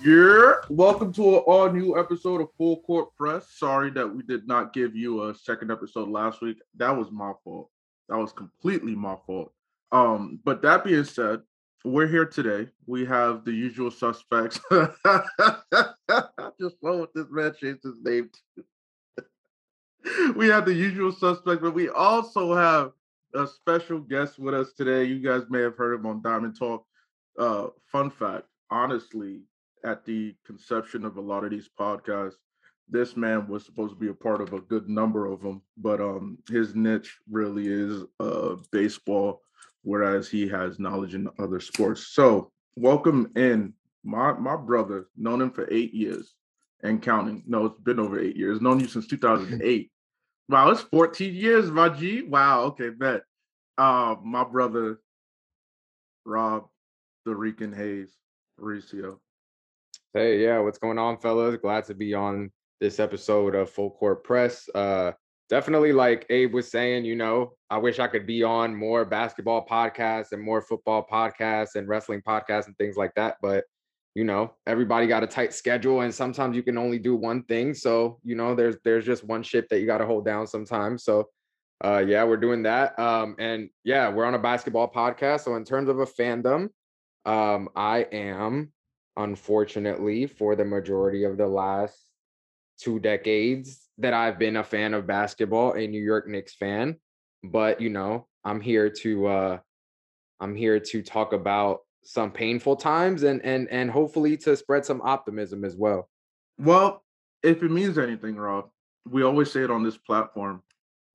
Yeah, welcome to an all-new episode of Full Court Press. Sorry that we did not give you a second episode last week. That was my fault. That was completely my fault. But that being said, we're here today. We have the usual suspects. I just love this man changed his name too. We have the usual suspects, but we also have a special guest with us today. You guys may have heard him on Diamond Talk. Fun fact, honestly, at the conception of a lot of these podcasts, this man was supposed to be a part of a good number of them, but his niche really is baseball, whereas he has knowledge in other sports. So welcome in my brother, known him for 8 years and counting. No, it's been over 8 years. Known you since 2008. Wow, it's 14 years, my G. Wow, okay, bet. My brother, Rob, the Rican Hayes, Mauricio. Hey, yeah, what's going on, fellas? Glad to be on this episode of Full Court Press. Definitely, like Abe was saying, you know, I wish I could be on more basketball podcasts and more football podcasts and wrestling podcasts and things like that. But, you know, everybody got a tight schedule and sometimes you can only do one thing. So, you know, there's just one ship that you got to hold down sometimes. So, yeah, we're doing that. And yeah, we're on a basketball podcast. So in terms of a fandom, I am, unfortunately, for the majority of the last 2 decades that I've been a fan of basketball, a New York Knicks fan. But, you know, I'm here to talk about some painful times and hopefully to spread some optimism as well. Well, if it means anything, Rob, we always say it on this platform.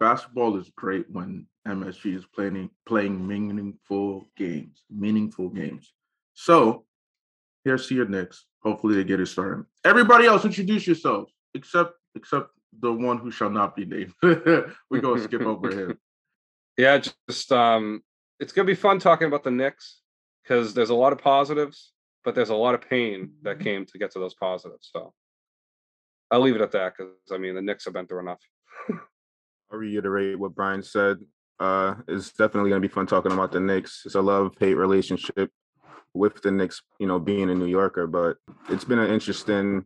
Basketball is great when MSG is playing meaningful games. So here's to your Knicks. Hopefully they get it started. Everybody else, introduce yourselves, except the one who shall not be named. We're going to skip over him. Yeah, just it's going to be fun talking about the Knicks because there's a lot of positives, but there's a lot of pain that came to get to those positives. So I'll leave it at that because, I mean, the Knicks have been through enough. I'll reiterate what Brian said. It's definitely going to be fun talking about the Knicks. It's a love-hate relationship with the Knicks, you know, being a New Yorker. But it's been an interesting,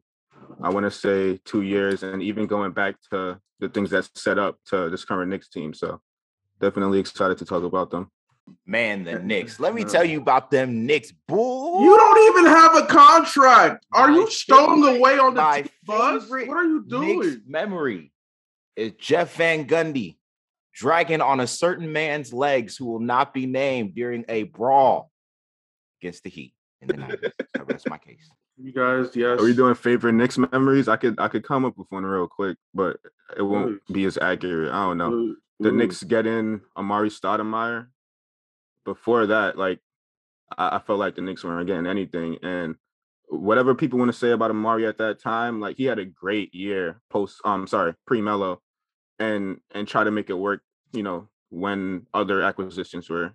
I want to say, 2 years, and even going back to the things that set up to this current Knicks team. So definitely excited to talk about them. Man, the Knicks. Let me tell you about them Knicks, boo. You don't even have a contract. Are you stoned away on the bus? What are you doing? Knicks memory is Jeff Van Gundy dragging on a certain man's legs who will not be named during a brawl against the Heat in the 90s. So that's my case. You guys, yes. Are we doing favorite Knicks memories? I could come up with one real quick, but it won't be as accurate. I don't know. The Knicks get in Amari Stoudemire. Before that, like, I felt like the Knicks weren't getting anything. And whatever people want to say about Amari at that time, like, he had a great year pre-Melo and try to make it work, you know, when other acquisitions were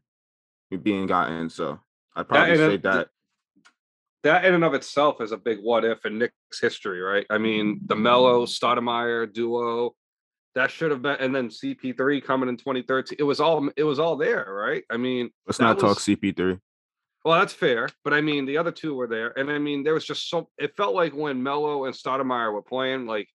being gotten. So I'd probably say that. That in and of itself is a big what if in Knicks history, right? I mean, the Melo, Stoudemire duo, that should have been, and then CP3 coming in 2013. It was all there, right? I mean, let's not talk CP3. Well, that's fair, but I mean, the other two were there, and I mean, there was just so it felt like when Melo and Stoudemire were playing, like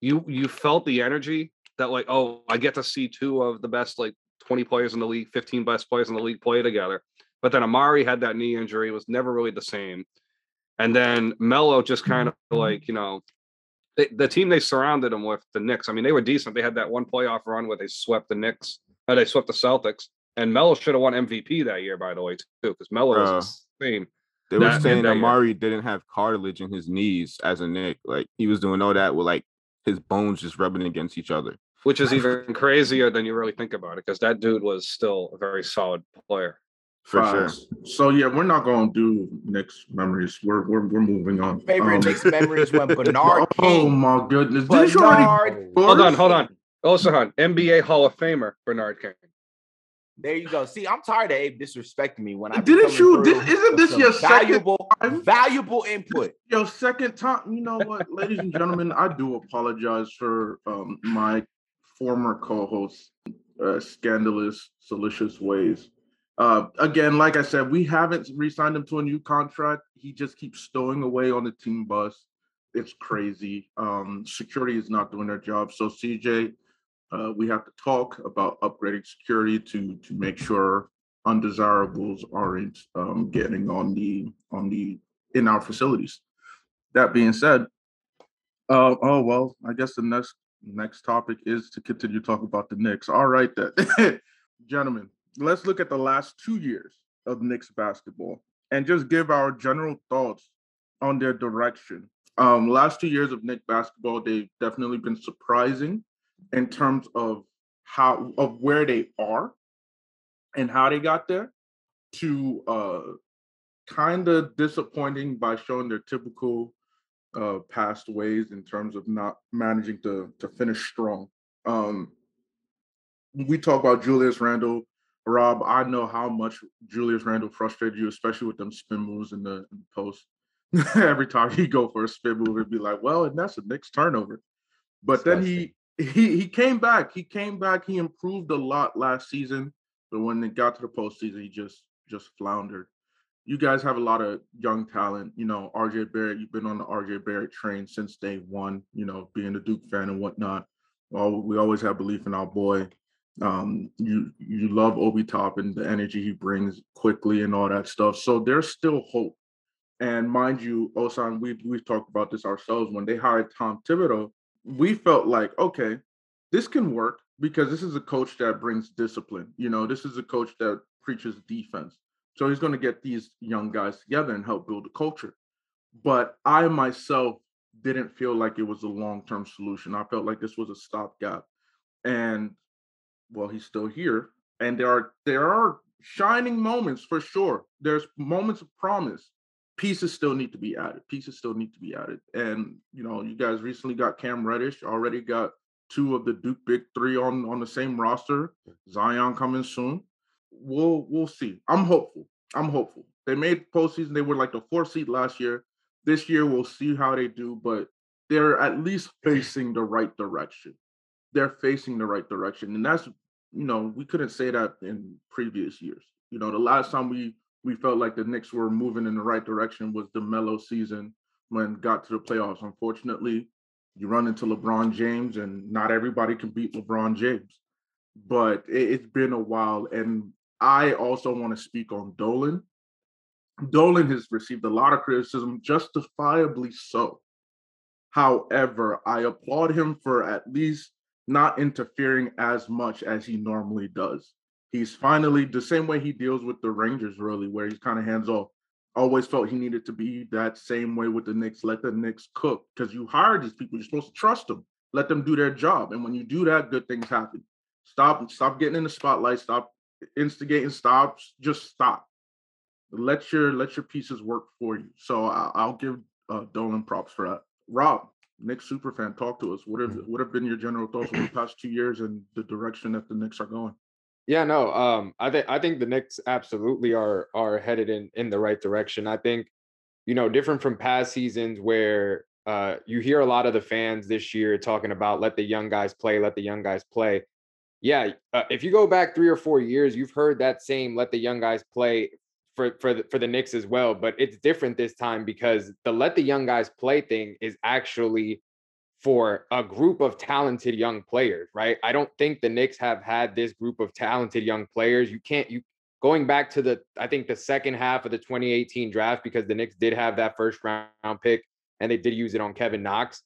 you felt the energy. That like, oh, I get to see two of the best, like 20 players in the league, 15 best players in the league play together. But then Amari had that knee injury, was never really the same. And then Melo just kind of like, you know, the team they surrounded him with, the Knicks, I mean, they were decent. They had that one playoff run where they swept the Knicks, or they swept the Celtics. And Melo should have won MVP that year, by the way, too, because Melo was insane. They were saying Amari didn't have cartilage in his knees as a Knick. Like, he was doing all that with like his bones just rubbing against each other. Which is even crazier than you really think about it, because that dude was still a very solid player. For sure. So, yeah, we're not going to do Knicks memories. We're moving on. Favorite Knicks memories when Bernard King. Oh, my goodness. Hold on. Also, NBA Hall of Famer Bernard King. There you go. See, I'm tired of Abe disrespecting me when I didn't you. Isn't this your valuable input? Your second time. You know what, ladies and gentlemen, I do apologize for my former co-host, scandalous, salacious ways. Again, like I said, we haven't re-signed him to a new contract. He just keeps stowing away on the team bus. It's crazy. Security is not doing their job. So, CJ, we have to talk about upgrading security to make sure undesirables aren't getting on the in our facilities. That being said, I guess the next topic is to continue talking about the Knicks. All right, then. Gentlemen, let's look at the last 2 years of Knicks basketball and just give our general thoughts on their direction. Last 2 years of Knicks basketball, they've definitely been surprising in terms of where they are and how they got there, to kind of disappointing by showing their typical past ways in terms of not managing to finish strong. We talk about Julius Randle. Rob, I know how much Julius Randle frustrated you, especially with them spin moves in the post. Every time he go for a spin move, it'd be like, well, and that's a Knicks turnover. But then he came back. He came back. He improved a lot last season. But when it got to the postseason, he just floundered. You guys have a lot of young talent. You know, RJ Barrett, you've been on the RJ Barrett train since day one, you know, being a Duke fan and whatnot. Well, we always have belief in our boy. You love Obi Toppin, the energy he brings quickly and all that stuff. So there's still hope. And mind you, Osan, we've talked about this ourselves. When they hired Tom Thibodeau, we felt like, okay, this can work because this is a coach that brings discipline. You know, this is a coach that preaches defense. So he's going to get these young guys together and help build a culture. But I myself didn't feel like it was a long-term solution. I felt like this was a stopgap. And, well, he's still here. And there are shining moments for sure. There's moments of promise. Pieces still need to be added. And, you know, you guys recently got Cam Reddish, already got two of the Duke Big Three on the same roster. Zion coming soon. We'll see. I'm hopeful. They made postseason. They were like the 4th seed last year. This year, we'll see how they do, but they're at least facing the right direction. And that's, you know, we couldn't say that in previous years. You know, the last time we felt like the Knicks were moving in the right direction was the Melo season when got to the playoffs. Unfortunately, you run into LeBron James, and not everybody can beat LeBron James. But it's been a while, and I also want to speak on Dolan. Dolan has received a lot of criticism, justifiably so. However, I applaud him for at least not interfering as much as he normally does. He's finally, the same way he deals with the Rangers, really, where he's kind of hands-off. Always felt he needed to be that same way with the Knicks. Let the Knicks cook, because you hire these people. You're supposed to trust them. Let them do their job. And when you do that, good things happen. Stop getting in the spotlight. Stop instigating. Just stop. Let your pieces work for you. So I'll give Dolan props for that. Rob, Knicks superfan, talk to us. What have been your general thoughts over the past 2 years and the direction that the Knicks are going? Yeah, no, I think the Knicks absolutely are headed in the right direction. I think, you know, different from past seasons where you hear a lot of the fans this year talking about let the young guys play. Yeah, if you go back 3 or 4 years, you've heard that same let the young guys play for the Knicks as well. But it's different this time because the let the young guys play thing is actually for a group of talented young players, right? I don't think the Knicks have had this group of talented young players. You going back to the second half of the 2018 draft, because the Knicks did have that first round pick and they did use it on Kevin Knox.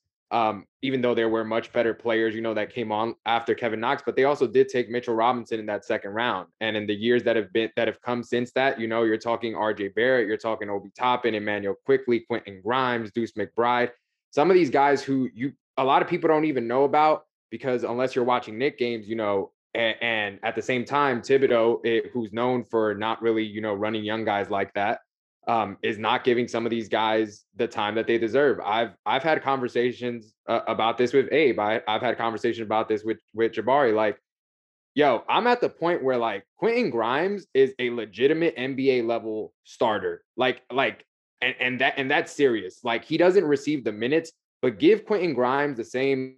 Even though there were much better players, you know, that came on after Kevin Knox, but they also did take Mitchell Robinson in that second round. And in the years that have come since that, you know, you're talking RJ Barrett, you're talking Obi Toppin, Emmanuel Quickley, Quentin Grimes, Deuce McBride. Some of these guys who a lot of people don't even know about, because unless you're watching Knicks games, you know, and at the same time, Thibodeau, who's known for not really, you know, running young guys like that, is not giving some of these guys the time that they deserve. I've had conversations about this with Abe. I've had conversations about this with Jabari. Like, yo, I'm at the point where like Quentin Grimes is a legitimate NBA level starter. And that's serious. Like, he doesn't receive the minutes, but give Quentin Grimes the same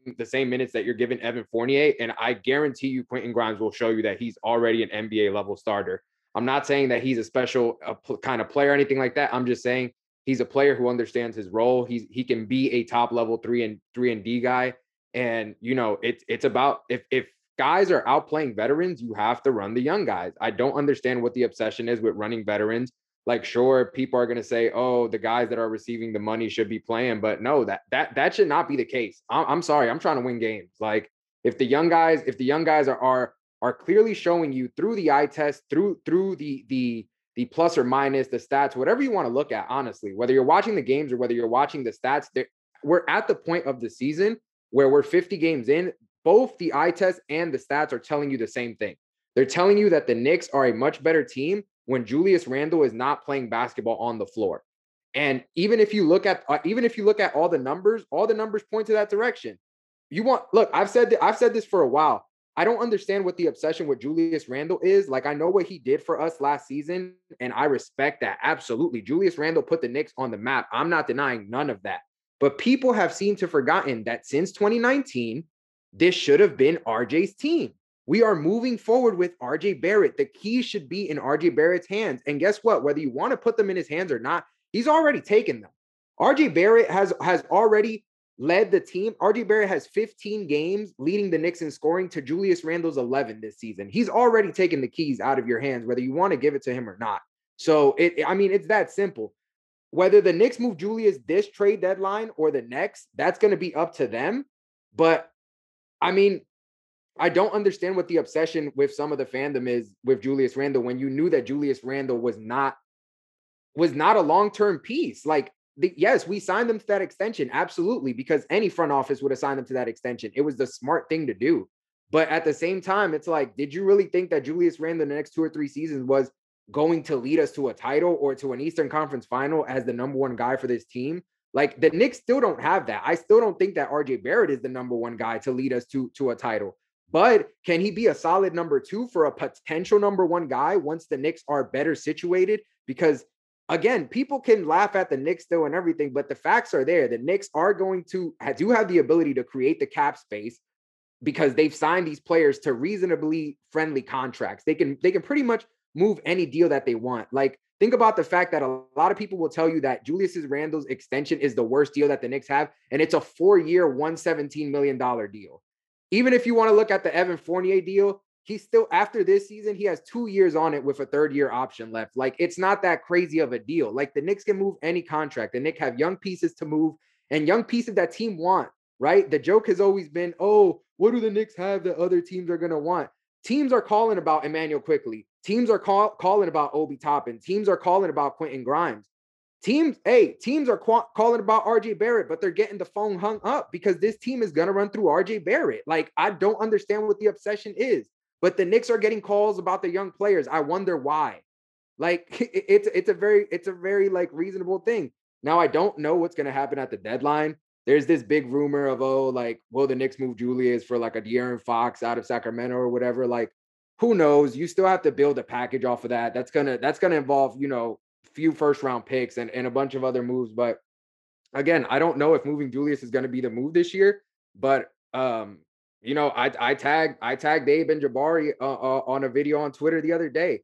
minutes that you're giving Evan Fournier, and I guarantee you Quentin Grimes will show you that he's already an NBA level starter. I'm not saying that he's a special kind of player or anything like that. I'm just saying he's a player who understands his role. He can be a top level three and D guy. And, you know, it's about if guys are outplaying veterans, you have to run the young guys. I don't understand what the obsession is with running veterans. Like, sure, people are going to say, oh, the guys that are receiving the money should be playing. But no, that should not be the case. I'm sorry. I'm trying to win games. Like, if the young guys are clearly showing you through the eye test, through the plus or minus, the stats, whatever you want to look at, honestly, whether you're watching the games or whether you're watching the stats, we're at the point of the season where we're 50 games in. Both the eye test and the stats are telling you the same thing. They're telling you that the Knicks are a much better team when Julius Randle is not playing basketball on the floor. And even if you look at all the numbers point to that direction. I've said this for a while. I don't understand what the obsession with Julius Randle is. Like, I know what he did for us last season, and I respect that. Absolutely. Julius Randle put the Knicks on the map. I'm not denying none of that. But people have seemed to forgotten that since 2019, this should have been RJ's team. We are moving forward with RJ Barrett. The key should be in RJ Barrett's hands. And guess what? Whether you want to put them in his hands or not, he's already taken them. RJ Barrett has already led the team. RJ Barrett has 15 games leading the Knicks in scoring to Julius Randle's 11 this season. He's already taken the keys out of your hands, whether you want to give it to him or not. So, it's that simple. Whether the Knicks move Julius this trade deadline or the next, that's going to be up to them. But, I mean, I don't understand what the obsession with some of the fandom is with Julius Randle when you knew that Julius Randle was not a long-term piece. Like, yes, we signed them to that extension, absolutely, because any front office would have signed them to that extension. It was the smart thing to do. But at the same time, it's like, did you really think that Julius Randle in the next 2 or 3 seasons was going to lead us to a title or to an Eastern Conference final as the number one guy for this team? Like, the Knicks still don't have that. I still don't think that RJ Barrett is the number one guy to lead us to a title. But can he be a solid number two for a potential number one guy once the Knicks are better situated? Because, again, people can laugh at the Knicks though and everything, but the facts are there. The Knicks are going to have the ability to create the cap space because they've signed these players to reasonably friendly contracts. They can pretty much move any deal that they want. Like, think about the fact that a lot of people will tell you that Julius Randle's extension is the worst deal that the Knicks have, and it's a 4-year, $117 million deal. Even if you want to look at the Evan Fournier deal, he's still, after this season, he has 2 years on it with a 3rd-year option left. Like, it's not that crazy of a deal. Like, the Knicks can move any contract. The Knicks have young pieces to move, and young pieces that team want, right? The joke has always been, oh, what do the Knicks have that other teams are going to want? Teams are calling about Emmanuel Quickley. Teams are calling about Obi Toppin. Teams are calling about Quentin Grimes. Teams are calling about RJ Barrett, but they're getting the phone hung up because this team is going to run through RJ Barrett. Like, I don't understand what the obsession is, but the Knicks are getting calls about the young players. I wonder why. Like, it's a very like reasonable thing. Now, I don't know what's going to happen at the deadline. There's this big rumor of, oh, like, will the Knicks move Julius for like a De'Aaron Fox out of Sacramento or whatever? Like, who knows? You still have to build a package off of that. That's going to involve, you know, few first-round picks and a bunch of other moves. But again, I don't know if moving Julius is going to be the move this year. But you know, I tagged Abe and Jabari on a video on Twitter the other day.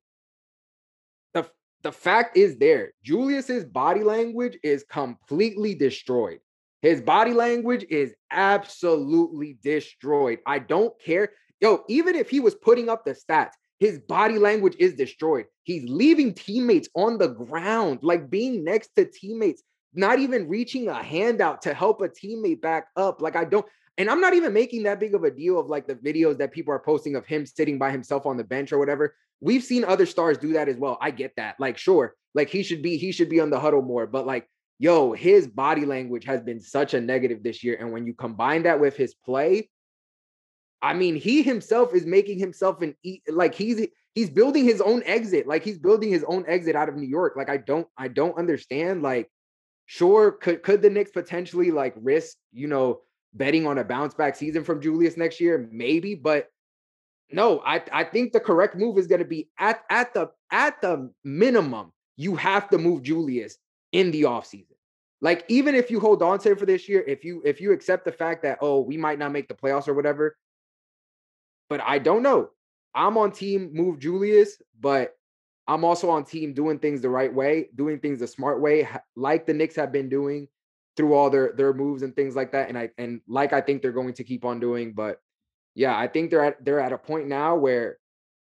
The fact is there. Julius's body language is completely destroyed. His body language is absolutely destroyed. I don't care. Yo, even if he was putting up the stats, his body language is destroyed. He's leaving teammates on the ground, like being next to teammates, not even reaching a handout to help a teammate back up. Like, I don't, and I'm not even making that big of a deal of like the videos that people are posting of him sitting by himself on the bench or whatever. We've seen other stars do that as well. I get that. Like, sure, like he should be on the huddle more, but like, yo, his body language has been such a negative this year. And when you combine that with his play, I mean, he himself is making himself he's building his own exit. Like, he's building his own exit out of New York. Like, I don't understand. Like, sure, could the Knicks potentially like risk, you know, betting on a bounce back season from Julius next year? Maybe, but no, I think the correct move is going to be at the minimum, you have to move Julius in the offseason. Like, even if you hold on to him for this year, if you accept the fact that, oh, we might not make the playoffs or whatever. But I don't know. I'm on team move Julius, but I'm also on team doing things the right way, doing things the smart way, like the Knicks have been doing through all their moves and things like that. And I think they're going to keep on doing. But yeah, I think they're at a point now where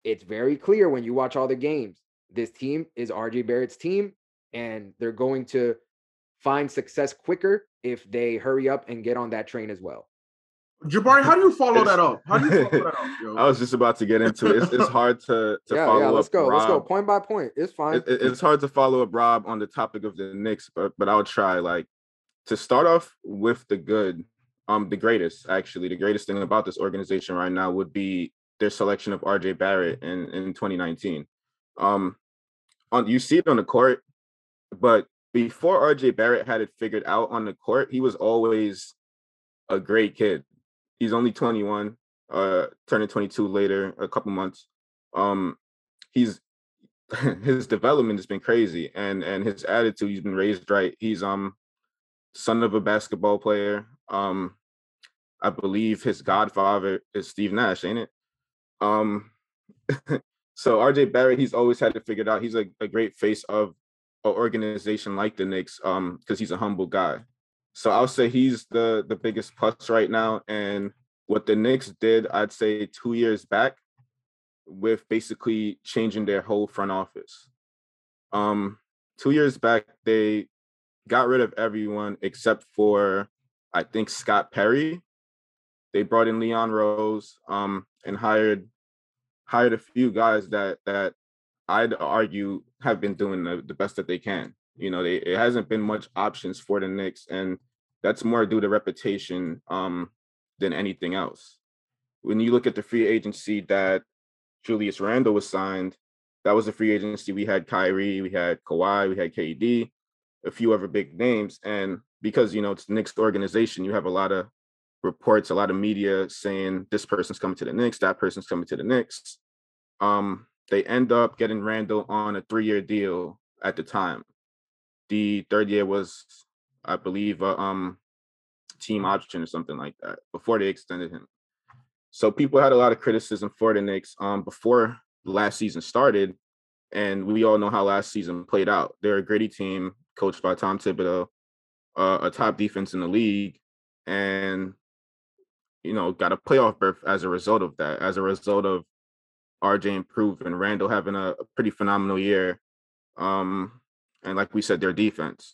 it's very clear when you watch all the games, this team is RJ Barrett's team, and they're going to find success quicker if they hurry up and get on that train as well. Jabari, how do you follow that up? Yo? I was just about to get into it. It's hard to follow up. Let's go. Rob. Let's go point by point. It's fine. It's hard to follow up Rob on the topic of the Knicks, but I would try to start off with the good. The greatest thing about this organization right now would be their selection of RJ Barrett in 2019. You see it on the court, but before RJ Barrett had it figured out on the court, he was always a great kid. He's only 21, turning 22 later, a couple months. His development has been crazy, and his attitude, he's been raised right. He's son of a basketball player. I believe his godfather is Steve Nash, ain't it? So RJ Barrett, he's always had it figured out. He's a great face of an organization like the Knicks, because he's a humble guy. So I'll say he's the biggest plus right now. And what the Knicks did, I'd say 2 years back, with basically changing their whole front office. 2 years back, they got rid of everyone except for, I think, Scott Perry. They brought in Leon Rose and hired a few guys that I'd argue have been doing the best that they can. You know, it hasn't been much options for the Knicks, and that's more due to reputation than anything else. When you look at the free agency that Julius Randle was signed, that was a free agency. We had Kyrie, we had Kawhi, we had KD, a few other big names. And because, you know, it's the Knicks organization, you have a lot of reports, a lot of media saying this person's coming to the Knicks, that person's coming to the Knicks. They end up getting Randle on a 3-year deal at the time. The third year was, I believe, a team option or something like that before they extended him. So people had a lot of criticism for the Knicks before last season started. And we all know how last season played out. They're a gritty team coached by Tom Thibodeau, a top defense in the league, and, you know, got a playoff berth as a result of that, as a result of RJ improving and Randle having a pretty phenomenal year. And like we said, their defense.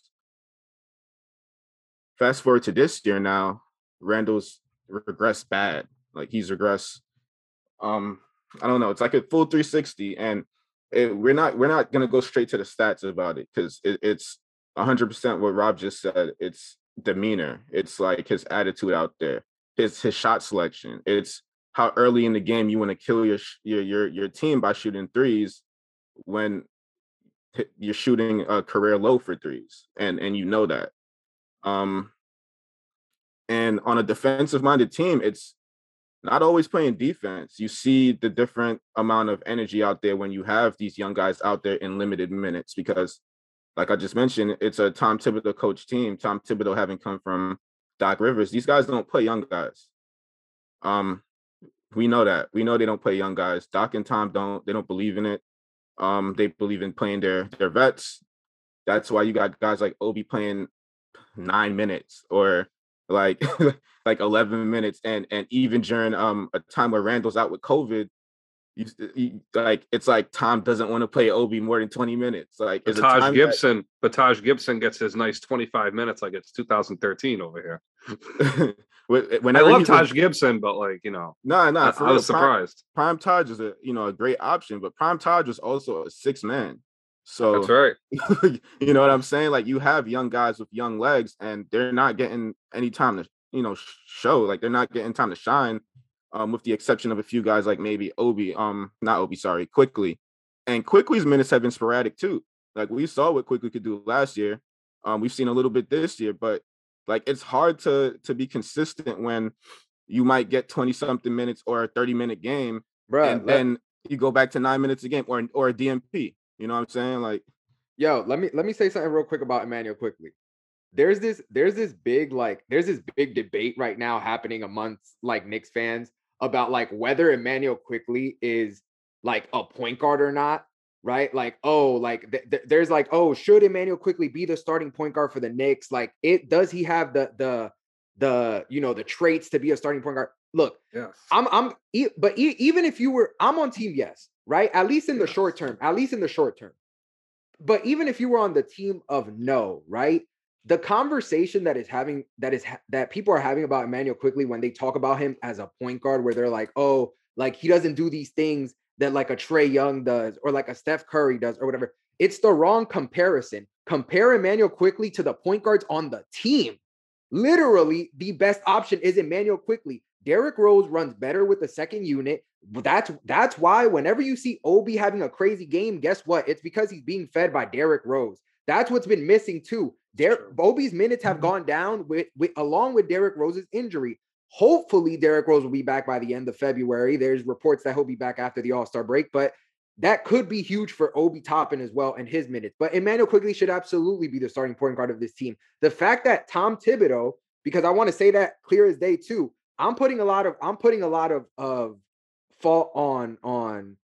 Fast forward to this year now, Randle's regressed bad. Like, he's regressed. I don't know. It's like a full 360, and we're not gonna go straight to the stats about it, because it's 100% what Rob just said. It's demeanor. It's like his attitude out there. It's his shot selection. It's how early in the game you want to kill your team by shooting threes when you're shooting a career low for threes, and you know that. And on a defensive-minded team, it's not always playing defense. You see the different amount of energy out there when you have these young guys out there in limited minutes, because, like I just mentioned, it's a Tom Thibodeau coach team. Tom Thibodeau having come from Doc Rivers, these guys don't play young guys. We know that. We know they don't play young guys. Doc and Tom don't. They don't believe in it. They believe in playing their vets. That's why you got guys like Obi playing 9 minutes or like 11 minutes. And even during a time where Randle's out with COVID, it's like Tom doesn't want to play Obi more than 20 minutes. Like Taj Gibson gets his nice 25 minutes. Like, it's 2013 over here. I love Taj Gibson, but I was surprised. Prime Taj is a great option, but Prime Taj was also a 6-man. So that's right. You know what I'm saying? Like, you have young guys with young legs, and they're not getting any time to show. Like, they're not getting time to shine, with the exception of a few guys like maybe Quickley. And Quickley's minutes have been sporadic too. Like, we saw what Quickley could do last year. We've seen a little bit this year, but like, it's hard to be consistent when you might get 20-something minutes or a 30-minute game, then you go back to 9 minutes a game or a DMP. You know what I'm saying? Like, yo, let me say something real quick about Emmanuel Quickley. There's this big debate right now happening amongst Knicks fans about whether Emmanuel Quickley is a point guard or not. right? Like, oh, like there's like, oh, should Emmanuel Quickley be the starting point guard for the Knicks? Like, it does he have the you know, the traits to be a starting point guard? Look, yes. Even if you were, I'm on team yes, right? At least in the short term, But even if you were on the team of no, right? The conversation that is having that people are having about Emmanuel Quickley when they talk about him as a point guard, where they're like, oh, like he doesn't do these things that like a Trae Young does or like a Steph Curry does or whatever. It's the wrong comparison. Compare Emmanuel Quickley to the point guards on the team. Literally, the best option is Emmanuel Quickley. Derrick Rose runs better with the second unit. That's why whenever you see Obi having a crazy game, guess what? It's because he's being fed by Derrick Rose. That's what's been missing too. Obi's minutes have gone down along with Derrick Rose's injury. Hopefully, Derrick Rose will be back by the end of February. There's reports that he'll be back after the All-Star break, but that could be huge for Obi Toppin as well and his minutes. But Emmanuel Quickley should absolutely be the starting point guard of this team. The fact that Tom Thibodeau, because I want to say that clear as day too, I'm putting a lot of fault on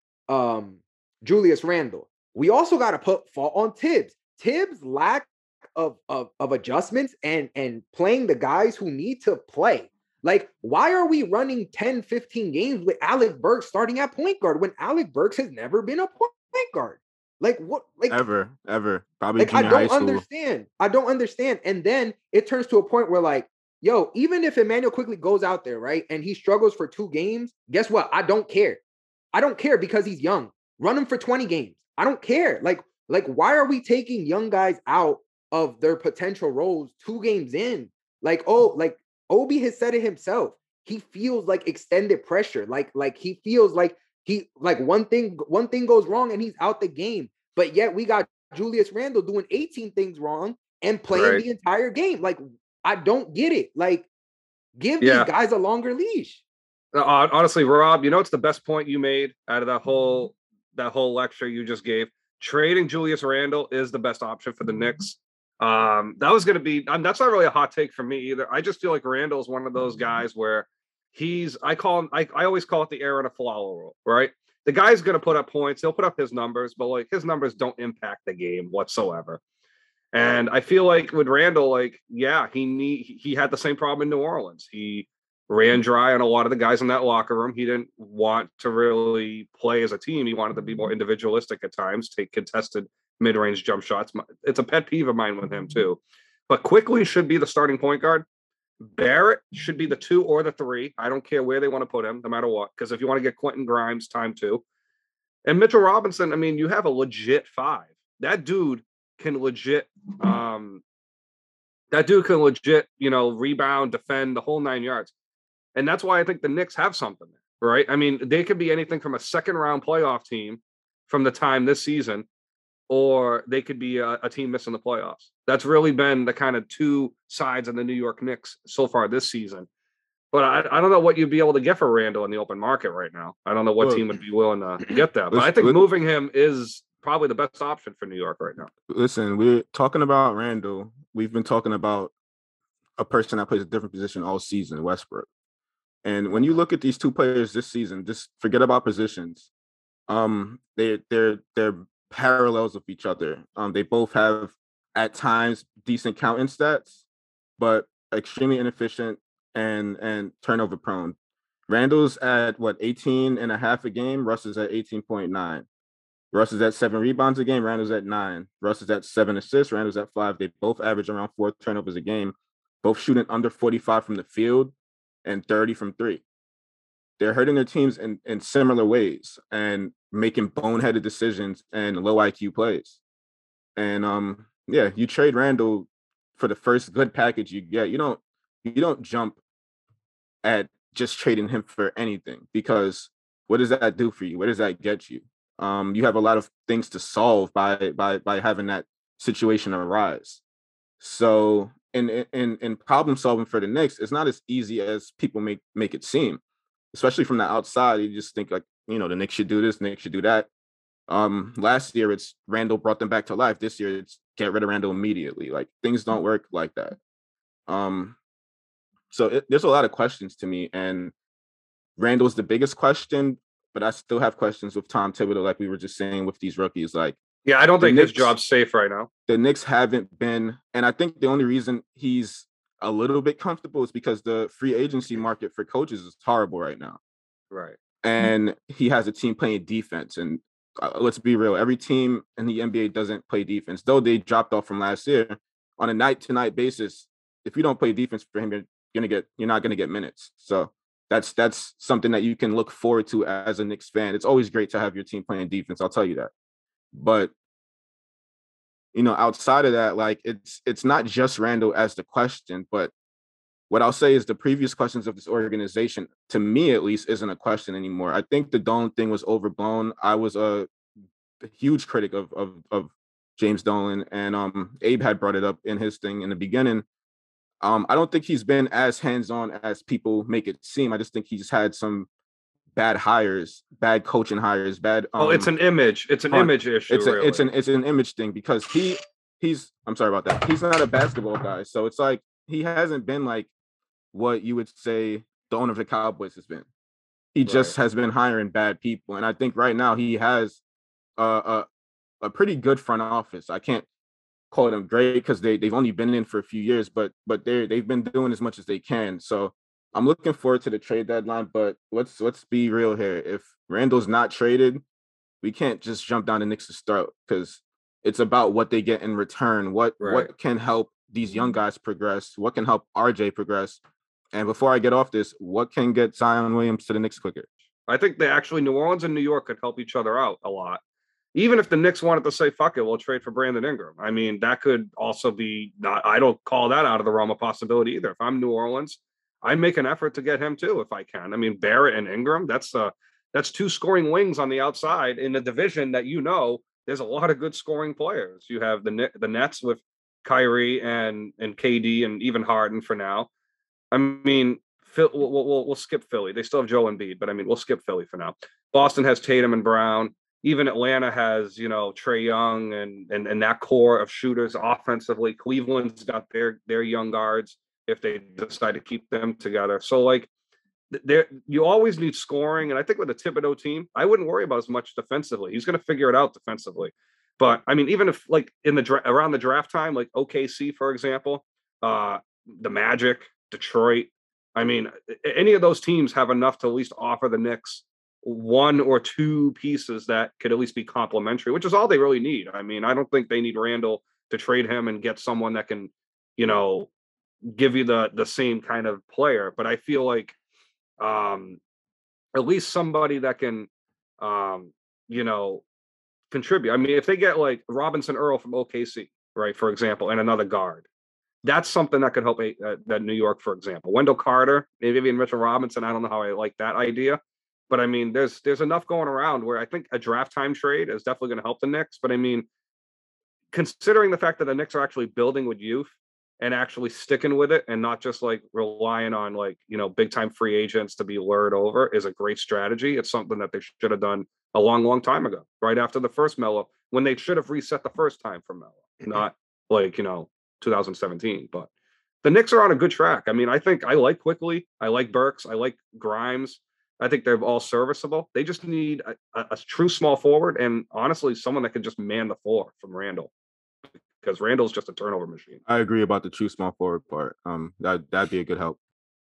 Julius Randle. We also got to put fault on Tibbs. Tibbs' lack of adjustments and playing the guys who need to play. Like, why are we running 10, 15 games with Alec Burks starting at point guard when Alec Burks has never been a point guard? Like, what? Like ever. Probably like, junior high school. I don't understand. And then it turns to a point where like, yo, even if Emmanuel Quickley goes out there, right, and he struggles for 2 games, guess what? I don't care because he's young. Run him for 20 games. I don't care. Like, why are we taking young guys out of their potential roles 2 games in? Like, oh, like Obi has said it himself. He feels like extended pressure. Like he feels like he like one thing goes wrong and he's out the game. But yet we got Julius Randle doing 18 things wrong and playing right the entire game. Like, I don't get it. Like, give these guys a longer leash. Honestly, Rob, you know it's the best point you made out of that whole lecture you just gave. Trading Julius Randle is the best option for the Knicks. That was going to be that's not really a hot take for me either. I just feel like Randle is one of those guys where I always call it the Aaron Aflalo rule, right? The guy's going to put up points. He'll put up his numbers, but like his numbers don't impact the game whatsoever. And I feel like with Randle, like, yeah, he had the same problem in New Orleans. He ran dry on a lot of the guys in that locker room. He didn't want to really play as a team. He wanted to be more individualistic at times, take contested mid-range jump shots. It's a pet peeve of mine with him too. But Quickley should be the starting point guard. Barrett should be the 2 or the 3. I don't care where they want to put him, no matter what. Because if you want to get Quentin Grimes, time 2. And Mitchell Robinson, I mean, you have a legit 5. That dude can legit you know, rebound, defend, the whole 9 yards. And that's why I think the Knicks have something there, right? I mean, they could be anything from a second-round playoff team from the time this season, or they could be a team missing the playoffs. That's really been the kind of 2 sides in the New York Knicks so far this season. But I don't know what you'd be able to get for Randle in the open market right now. I don't know what team would be willing to get that. But I think moving him is probably the best option for New York right now. Listen, we're talking about Randle. We've been talking about a person that plays a different position all season, Westbrook. And when you look at these 2 players this season, just forget about positions. They're parallels of each other. They both have at times decent counting stats, but extremely inefficient and turnover prone. Randle's at 18.5 a game. Russ is at 18.9. Russ is at 7 rebounds a game. Randle's at 9. Russ is at 7 assists. Randle's at 5. They both average around 4 turnovers a game, both shooting under 45% from the field and 30% from 3. They're hurting their teams in similar ways and making boneheaded decisions and low IQ plays. And you trade Randle for the first good package you get. You don't jump at just trading him for anything, because what does that do for you? Where does that get you? You have a lot of things to solve by having that situation arise. So in problem solving for the Knicks, it's not as easy as people make it seem, especially from the outside. You just think like, you know, the Knicks should do this, Knicks should do that. Last year, it's Randle brought them back to life. This year, it's get rid of Randle immediately. Like, things don't work like that. So there's a lot of questions to me, and Randle's the biggest question. but I still have questions with Tom Thibodeau, like we were just saying with these rookies. Like, yeah, I don't think his job's safe right now. The Knicks haven't been, and I think the only reason he's a little bit comfortable is because the free agency market for coaches is horrible right now. Right. And he has a team playing defense, and let's be real, every team in the NBA doesn't play defense, though they dropped off from last year. On a night-to-night basis, if you don't play defense for him, you're not gonna get minutes. So that's something that you can look forward to as a Knicks fan. It's always great to have your team playing defense, I'll tell you that. But you know, outside of that, like it's not just Randle as the question, but what I'll say is the previous questions of this organization, to me at least, isn't a question anymore. I think the Dolan thing was overblown. I was a huge critic of James Dolan, and Abe had brought it up in his thing in the beginning. I don't think he's been as hands-on as people make it seem. I just think he's had some bad hires, bad coaching hires, bad. It's an image. It's an image issue. It's an image thing, because he's. I'm sorry about that. He's not a basketball guy, so it's like he hasn't been like what you would say the owner of the Cowboys has been. He just has been hiring bad people, and I think right now he has a pretty good front office. I can't call them great because they've only been in for a few years, but they've been doing as much as they can. So I'm looking forward to the trade deadline, but let's be real here. If Randle's not traded, we can't just jump down the Knicks' throat, because it's about what they get in return. What can help these young guys progress? What can help RJ progress? And before I get off this, what can get Zion Williams to the Knicks quicker? I think they actually, New Orleans and New York could help each other out a lot. Even if the Knicks wanted to say, fuck it, we'll trade for Brandon Ingram. I mean, that could also be not, I don't call that out of the realm of possibility either. If I'm New Orleans, I'd make an effort to get him too, if I can. I mean, Barrett and Ingram, that's two scoring wings on the outside in a division that, you know, there's a lot of good scoring players. You have the Nets with Kyrie and KD and even Harden for now. I mean, we'll skip Philly. They still have Joe Embiid, but I mean, we'll skip Philly for now. Boston has Tatum and Brown. Even Atlanta has, you know, Trae Young and that core of shooters offensively. Cleveland's got their young guards if they decide to keep them together. So, like, there you always need scoring. And I think with the Thibodeau team, I wouldn't worry about as much defensively. He's going to figure it out defensively. But, I mean, even if, like, around the draft time, like OKC, for example, the Magic, Detroit, I mean, any of those teams have enough to at least offer the Knicks one or two pieces that could at least be complimentary, which is all they really need. I mean, I don't think they need Randle to trade him and get someone that can, you know, give you the same kind of player. But I feel like at least somebody that can, you know, contribute. I mean, if they get like Robinson Earl from OKC, right, for example, and another guard, that's something that could help that New York, for example. Wendell Carter, maybe even Mitchell Robinson. I don't know how I like that idea. But, I mean, there's enough going around where I think a draft time trade is definitely going to help the Knicks. But, I mean, considering the fact that the Knicks are actually building with youth and actually sticking with it and not just, like, relying on, like, you know, big-time free agents to be lured over is a great strategy. It's something that they should have done a long, long time ago, right after the first Melo, when they should have reset the first time for Melo, not, like, you know, 2017. But the Knicks are on a good track. I mean, I think I like Quickley. I like Burks. I like Grimes. I think they're all serviceable. They just need a true small forward and, honestly, someone that can just man the floor from Randle, because Randle's just a turnover machine. I agree about the true small forward part. That'd be a good help.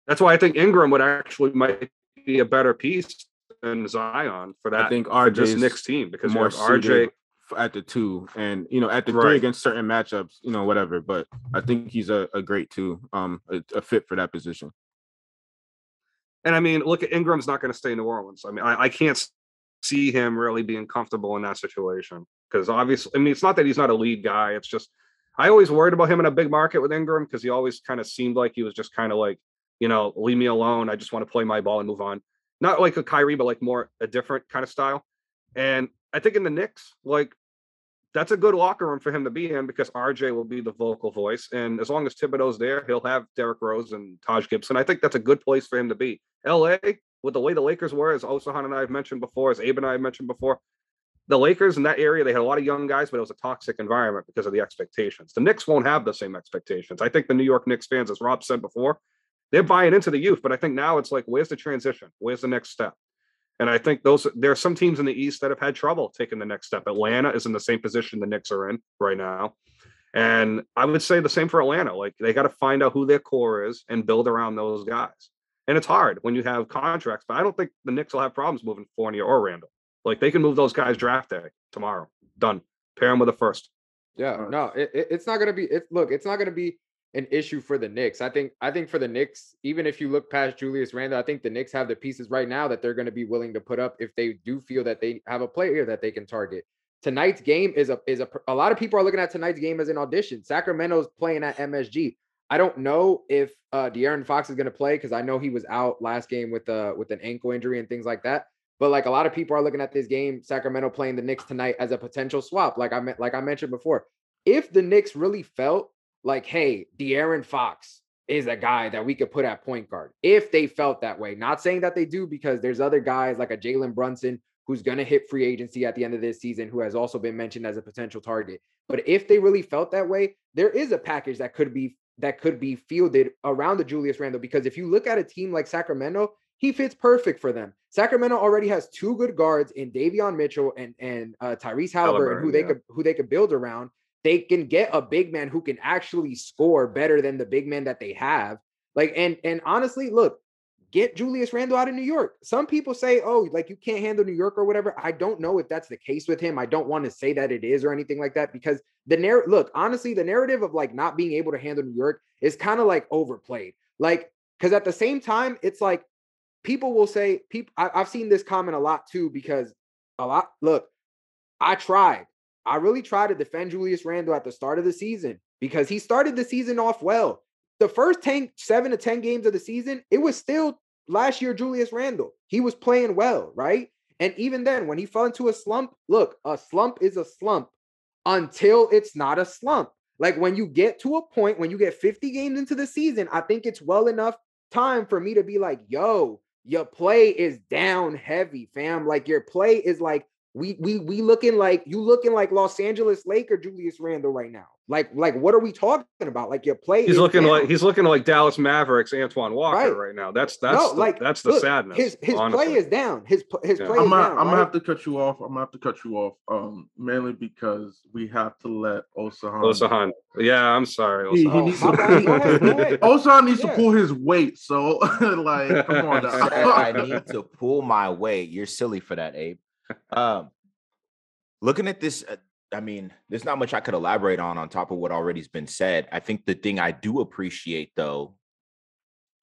That's why I think Ingram would actually might be a better piece than Zion for that. I think RJ's Knicks team, because more RJ at the two and, you know, at the three against certain matchups, you know, whatever. But I think he's a great two, a fit for that position. And, I mean, look, Ingram's not going to stay in New Orleans. I mean, I can't see him really being comfortable in that situation, because, obviously, I mean, it's not that he's not a lead guy. It's just I always worried about him in a big market with Ingram, because he always kind of seemed like he was just kind of like, you know, leave me alone. I just want to play my ball and move on. Not like a Kyrie, but like more a different kind of style. And I think in the Knicks, like, that's a good locker room for him to be in, because RJ will be the vocal voice. And as long as Thibodeau's there, he'll have Derrick Rose and Taj Gibson. I think that's a good place for him to be. LA, with the way the Lakers were, as Osahan and I have mentioned before, as Abe and I have mentioned before, the Lakers in that area, they had a lot of young guys, but it was a toxic environment because of the expectations. The Knicks won't have the same expectations. I think the New York Knicks fans, as Rob said before, they're buying into the youth, but I think now it's like, where's the transition? Where's the next step? And I think there are some teams in the East that have had trouble taking the next step. Atlanta is in the same position the Knicks are in right now. And I would say the same for Atlanta. Like, they got to find out who their core is and build around those guys. And it's hard when you have contracts, but I don't think the Knicks will have problems moving Fournier or Randle. Like, they can move those guys draft day tomorrow. Done. Pair them with a first. Yeah, no, it's not going to be it's not going to be an issue for the Knicks. I think for the Knicks, even if you look past Julius Randle, I think the Knicks have the pieces right now that they're going to be willing to put up if they do feel that they have a player that they can target. Tonight's game is a lot of people are looking at tonight's game as an audition. Sacramento's playing at MSG. I don't know if De'Aaron Fox is going to play, because I know he was out last game with an ankle injury and things like that. But like, a lot of people are looking at this game, Sacramento playing the Knicks tonight, as a potential swap. Like I mentioned before, if the Knicks really felt like, hey, De'Aaron Fox is a guy that we could put at point guard, if they felt that way, not saying that they do, because there's other guys like a Jalen Brunson who's going to hit free agency at the end of this season, who has also been mentioned as a potential target. But if they really felt that way, there is a package that could be fielded around the Julius Randle, because if you look at a team like Sacramento, he fits perfect for them. Sacramento already has two good guards in Davion Mitchell and Tyrese Halliburton, who they could build around. They can get a big man who can actually score better than the big man that they have. Like, and honestly, look, get Julius Randle out of New York. Some people say, oh, like, you can't handle New York or whatever. I don't know if that's the case with him. I don't want to say that it is or anything like that, because the narrative of like not being able to handle New York is kind of like overplayed. Like, because at the same time, it's like, people will say, I've seen this comment a lot too, because I tried. I really tried to defend Julius Randle at the start of the season, because he started the season off well. The first 7 to 10 games of the season, it was still last year Julius Randle. He was playing well, right? And even then, when he fell into a slump, look, a slump is a slump until it's not a slump. Like, when you get to a point, when you get 50 games into the season, I think it's well enough time for me to be like, yo, your play is down heavy, fam. Like, your play is like, we looking like Los Angeles Lakers Julius Randle right now. Like what are we talking about? Like, your play he's looking like Dallas Mavericks Antoine Walker right now. That's the sadness. His play is down. His play is down. I'm gonna have to cut you off. Mainly because we have to let Osahan. Yeah, I'm sorry. Osahan needs to pull his weight. So like, come on. I need to pull my weight. You're silly for that, Abe. Looking at this, I mean, there's not much I could elaborate on top of what already's been said. I think the thing I do appreciate, though,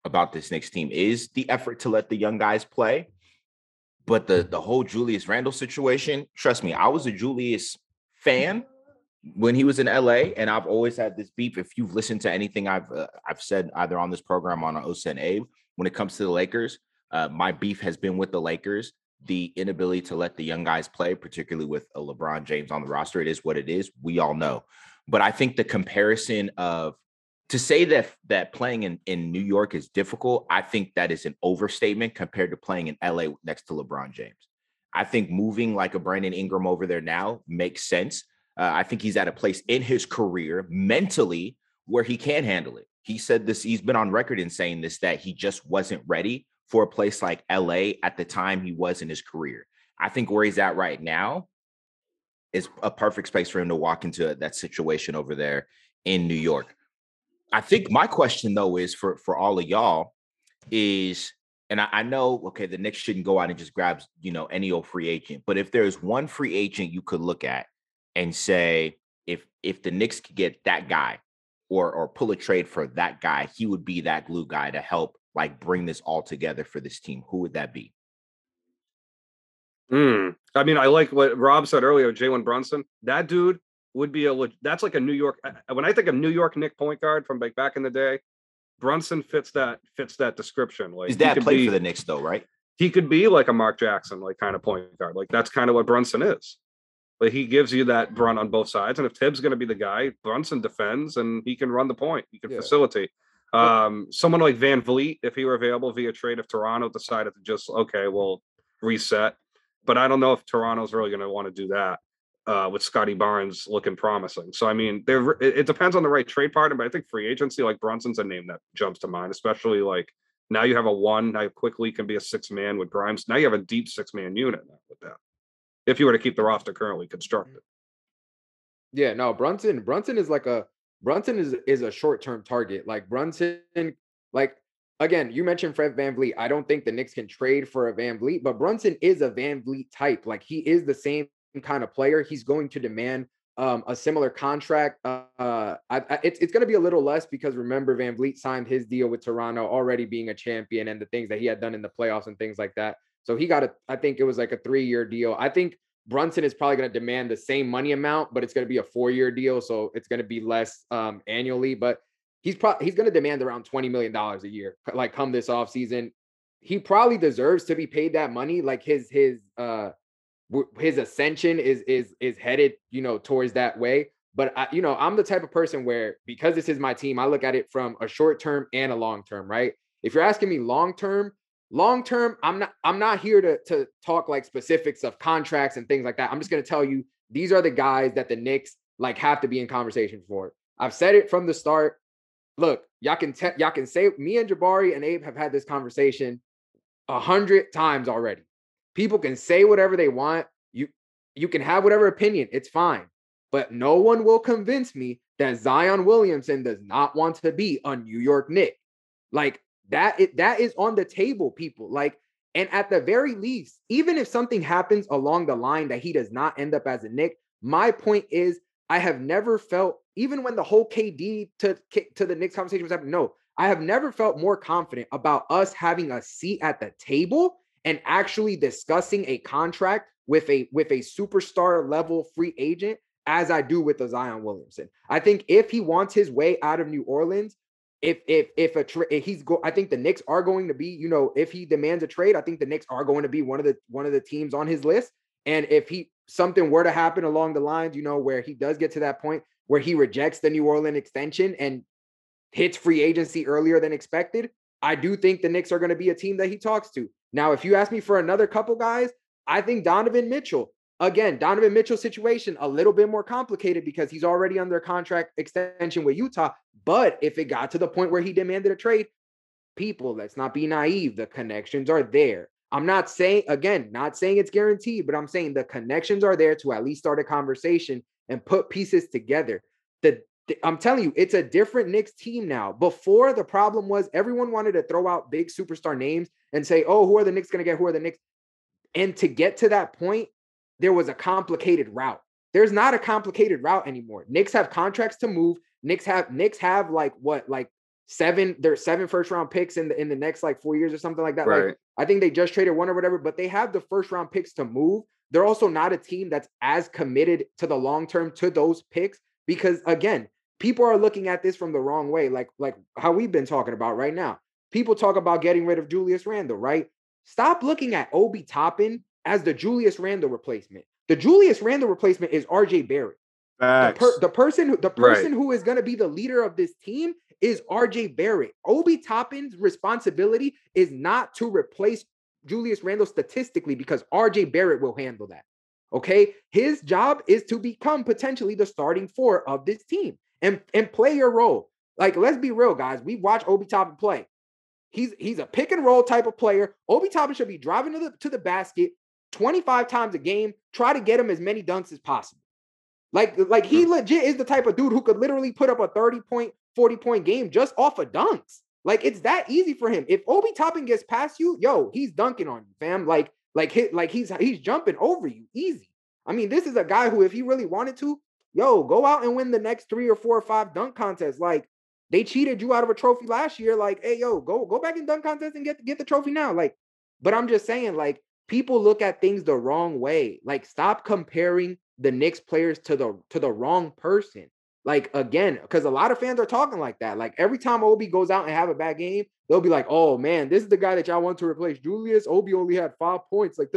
about this Knicks team is the effort to let the young guys play. But the whole Julius Randle situation, trust me, I was a Julius fan when he was in LA, and I've always had this beef. If you've listened to anything I've said either on this program on Osa and Abe, when it comes to the Lakers, my beef has been with the Lakers. The inability to let the young guys play, particularly with a LeBron James on the roster. It is what it is. We all know. But I think the comparison to say that playing in New York is difficult, I think that is an overstatement compared to playing in LA next to LeBron James. I think moving like a Brandon Ingram over there now makes sense. I think he's at a place in his career mentally where he can handle it. He said this, he's been on record in saying this, that he just wasn't ready for a place like LA at the time he was in his career. I think where he's at right now is a perfect space for him to walk into that situation over there in New York. I think my question, though, is for all of y'all is, and I know, okay, the Knicks shouldn't go out and just grab, any old free agent, but if there's one free agent you could look at and say, if the Knicks could get that guy or pull a trade for that guy, he would be that glue guy to help like bring this all together for this team, who would that be? I mean, I like what Rob said earlier, Jalen Brunson. That dude would be that's like a New York. When I think of New York Knicks point guard from back in the day, Brunson fits that description. Like, his dad played for the Knicks, though, right? He could be like a Mark Jackson, like kind of point guard. Like, that's kind of what Brunson is. But he gives you that brunt on both sides. And if Tibbs going to be the guy, Brunson defends and he can run the point. He can facilitate. Someone like Van Vliet, if he were available via trade, if Toronto decided to just, okay, we'll reset. But I don't know if Toronto's really going to want to do that with Scotty Barnes looking promising. So, I mean, it depends on the right trade partner, but I think free agency like Brunson's a name that jumps to mind, especially like Now you have a one. Now Quickley can be a six man with Grimes. Now you have a deep six man unit with that, if you were to keep the roster currently constructed. Yeah, no, Brunson is a short-term target. Like Brunson, like again, you mentioned Fred VanVleet. I don't think the Knicks can trade for a VanVleet, but Brunson is a VanVleet type. Like he is the same kind of player. He's going to demand a similar contract. It's going to be a little less because remember VanVleet signed his deal with Toronto already being a champion and the things that he had done in the playoffs and things like that. So he got I think it was like a 3-year deal. I think Brunson is probably going to demand the same money amount, but it's going to be a 4-year deal. So it's going to be less annually, but he's going to demand around $20 million a year, like come this offseason. He probably deserves to be paid that money. Like his ascension is headed, you know, towards that way. But I'm the type of person where, because this is my team, I look at it from a short term and a long term, right? If you're asking me long term, I'm not here to talk like specifics of contracts and things like that. I'm just going to tell you, these are the guys that the Knicks like have to be in conversation for. I've said it from the start. Look, y'all can say me and Jabari and Abe have had this conversation 100 times already. People can say whatever they want. You can have whatever opinion. It's fine. But no one will convince me that Zion Williamson does not want to be a New York Knick. Like, that is on the table, people. Like, and at the very least, even if something happens along the line that he does not end up as a Knick, my point is, I have never felt, even when the whole KD to the Knicks conversation was happening, no, I have never felt more confident about us having a seat at the table and actually discussing a contract with a superstar level free agent as I do with Zion Williamson. I think if he wants his way out of New Orleans, I think the Knicks are going to be, you know, if he demands a trade, I think the Knicks are going to be one of the teams on his list. And if something were to happen along the lines, you know, where he does get to that point where he rejects the New Orleans extension and hits free agency earlier than expected, I do think the Knicks are going to be a team that he talks to. Now, if you ask me for another couple guys, I think Donovan Mitchell's situation a little bit more complicated because he's already under contract extension with Utah. But if it got to the point where he demanded a trade, people, let's not be naive. The connections are there. I'm not saying it's guaranteed, but I'm saying the connections are there to at least start a conversation and put pieces together. I'm telling you, it's a different Knicks team now. Before, the problem was everyone wanted to throw out big superstar names and say, oh, who are the Knicks going to get? Who are the Knicks? And to get to that point, there was a complicated route. There's not a complicated route anymore. Knicks have contracts to move. Knicks have like what, like seven first round picks in the next like 4 years or something like that. Right. Like, I think they just traded one or whatever, but they have the first round picks to move. They're also not a team that's as committed to the long term to those picks because, again, people are looking at this from the wrong way, like how we've been talking about right now. People talk about getting rid of Julius Randle, right? Stop looking at Obi Toppin as the Julius Randle replacement. The Julius Randle replacement is RJ Barrett. The person who is going to be the leader of this team is RJ Barrett. Obi Toppin's responsibility is not to replace Julius Randle statistically because RJ Barrett will handle that. Okay. His job is to become potentially the starting four of this team and play your role. Like, let's be real, guys. We watch Obi Toppin play. He's a pick and roll type of player. Obi Toppin should be driving to the basket 25 times a game. Try to get him as many dunks as possible. Like he legit is the type of dude who could literally put up a 30-point, 40-point game just off of dunks. Like, it's that easy for him. If Obi Toppin gets past you, yo, he's dunking on you, fam. He's jumping over you easy. I mean, this is a guy who, if he really wanted to, yo, go out and win the next 3 or 4 or 5 dunk contests. Like, they cheated you out of a trophy last year. Like, hey, yo, go back and dunk contest and get the trophy now. Like, but I'm just saying, like, people look at things the wrong way. Like, stop comparing the Knicks players to the wrong person. Like, again, because a lot of fans are talking like that. Like, every time Obi goes out and have a bad game, they'll be like, oh, man, this is the guy that y'all want to replace Julius. Obi only had 5 points. Like,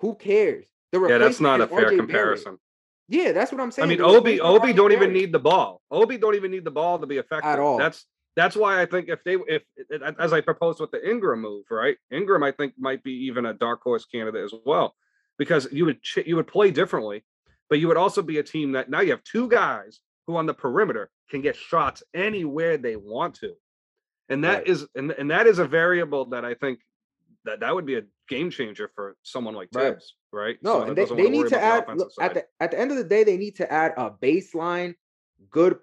who cares? That's not a fair comparison. Yeah, that's what I'm saying. I mean, Obi don't even need the ball. Obi don't even need the ball to be effective at all. That's why I think as I proposed with the Ingram move, right? Ingram, I think, might be even a dark horse candidate as well, because you would play differently, but you would also be a team that now you have two guys who on the perimeter can get shots anywhere they want to, And that is, and that is a variable that I think that that would be a game changer for someone like Tibbs, right? No, and they need to add, look, at the end of the day, they need to add a baseline good.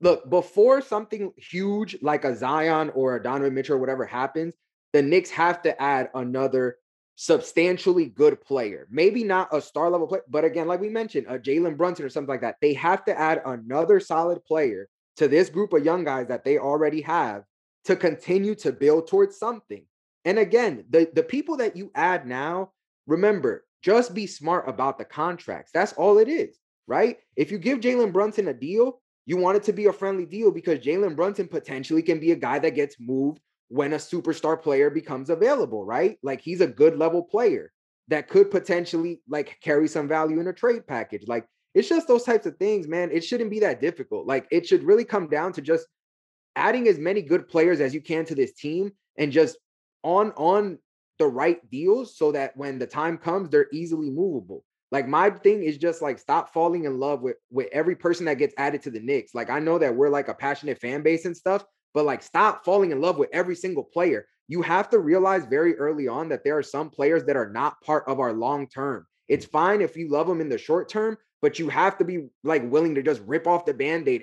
Look, before something huge like a Zion or a Donovan Mitchell or whatever happens, the Knicks have to add another substantially good player. Maybe not a star level player, but again, like we mentioned, a Jalen Brunson or something like that. They have to add another solid player to this group of young guys that they already have to continue to build towards something. And again, the people that you add now, remember, just be smart about the contracts. That's all it is, right? If you give Jalen Brunson a deal, you want it to be a friendly deal because Jalen Brunson potentially can be a guy that gets moved when a superstar player becomes available, right? Like, he's a good level player that could potentially like carry some value in a trade package. Like, it's just those types of things, man. It shouldn't be that difficult. Like, it should really come down to just adding as many good players as you can to this team and just on the right deals so that when the time comes, they're easily movable. Like, my thing is just like, stop falling in love with every person that gets added to the Knicks. Like, I know that we're like a passionate fan base and stuff, but like, stop falling in love with every single player. You have to realize very early on that there are some players that are not part of our long term. It's fine if you love them in the short term, but you have to be like willing to just rip off the Band-Aid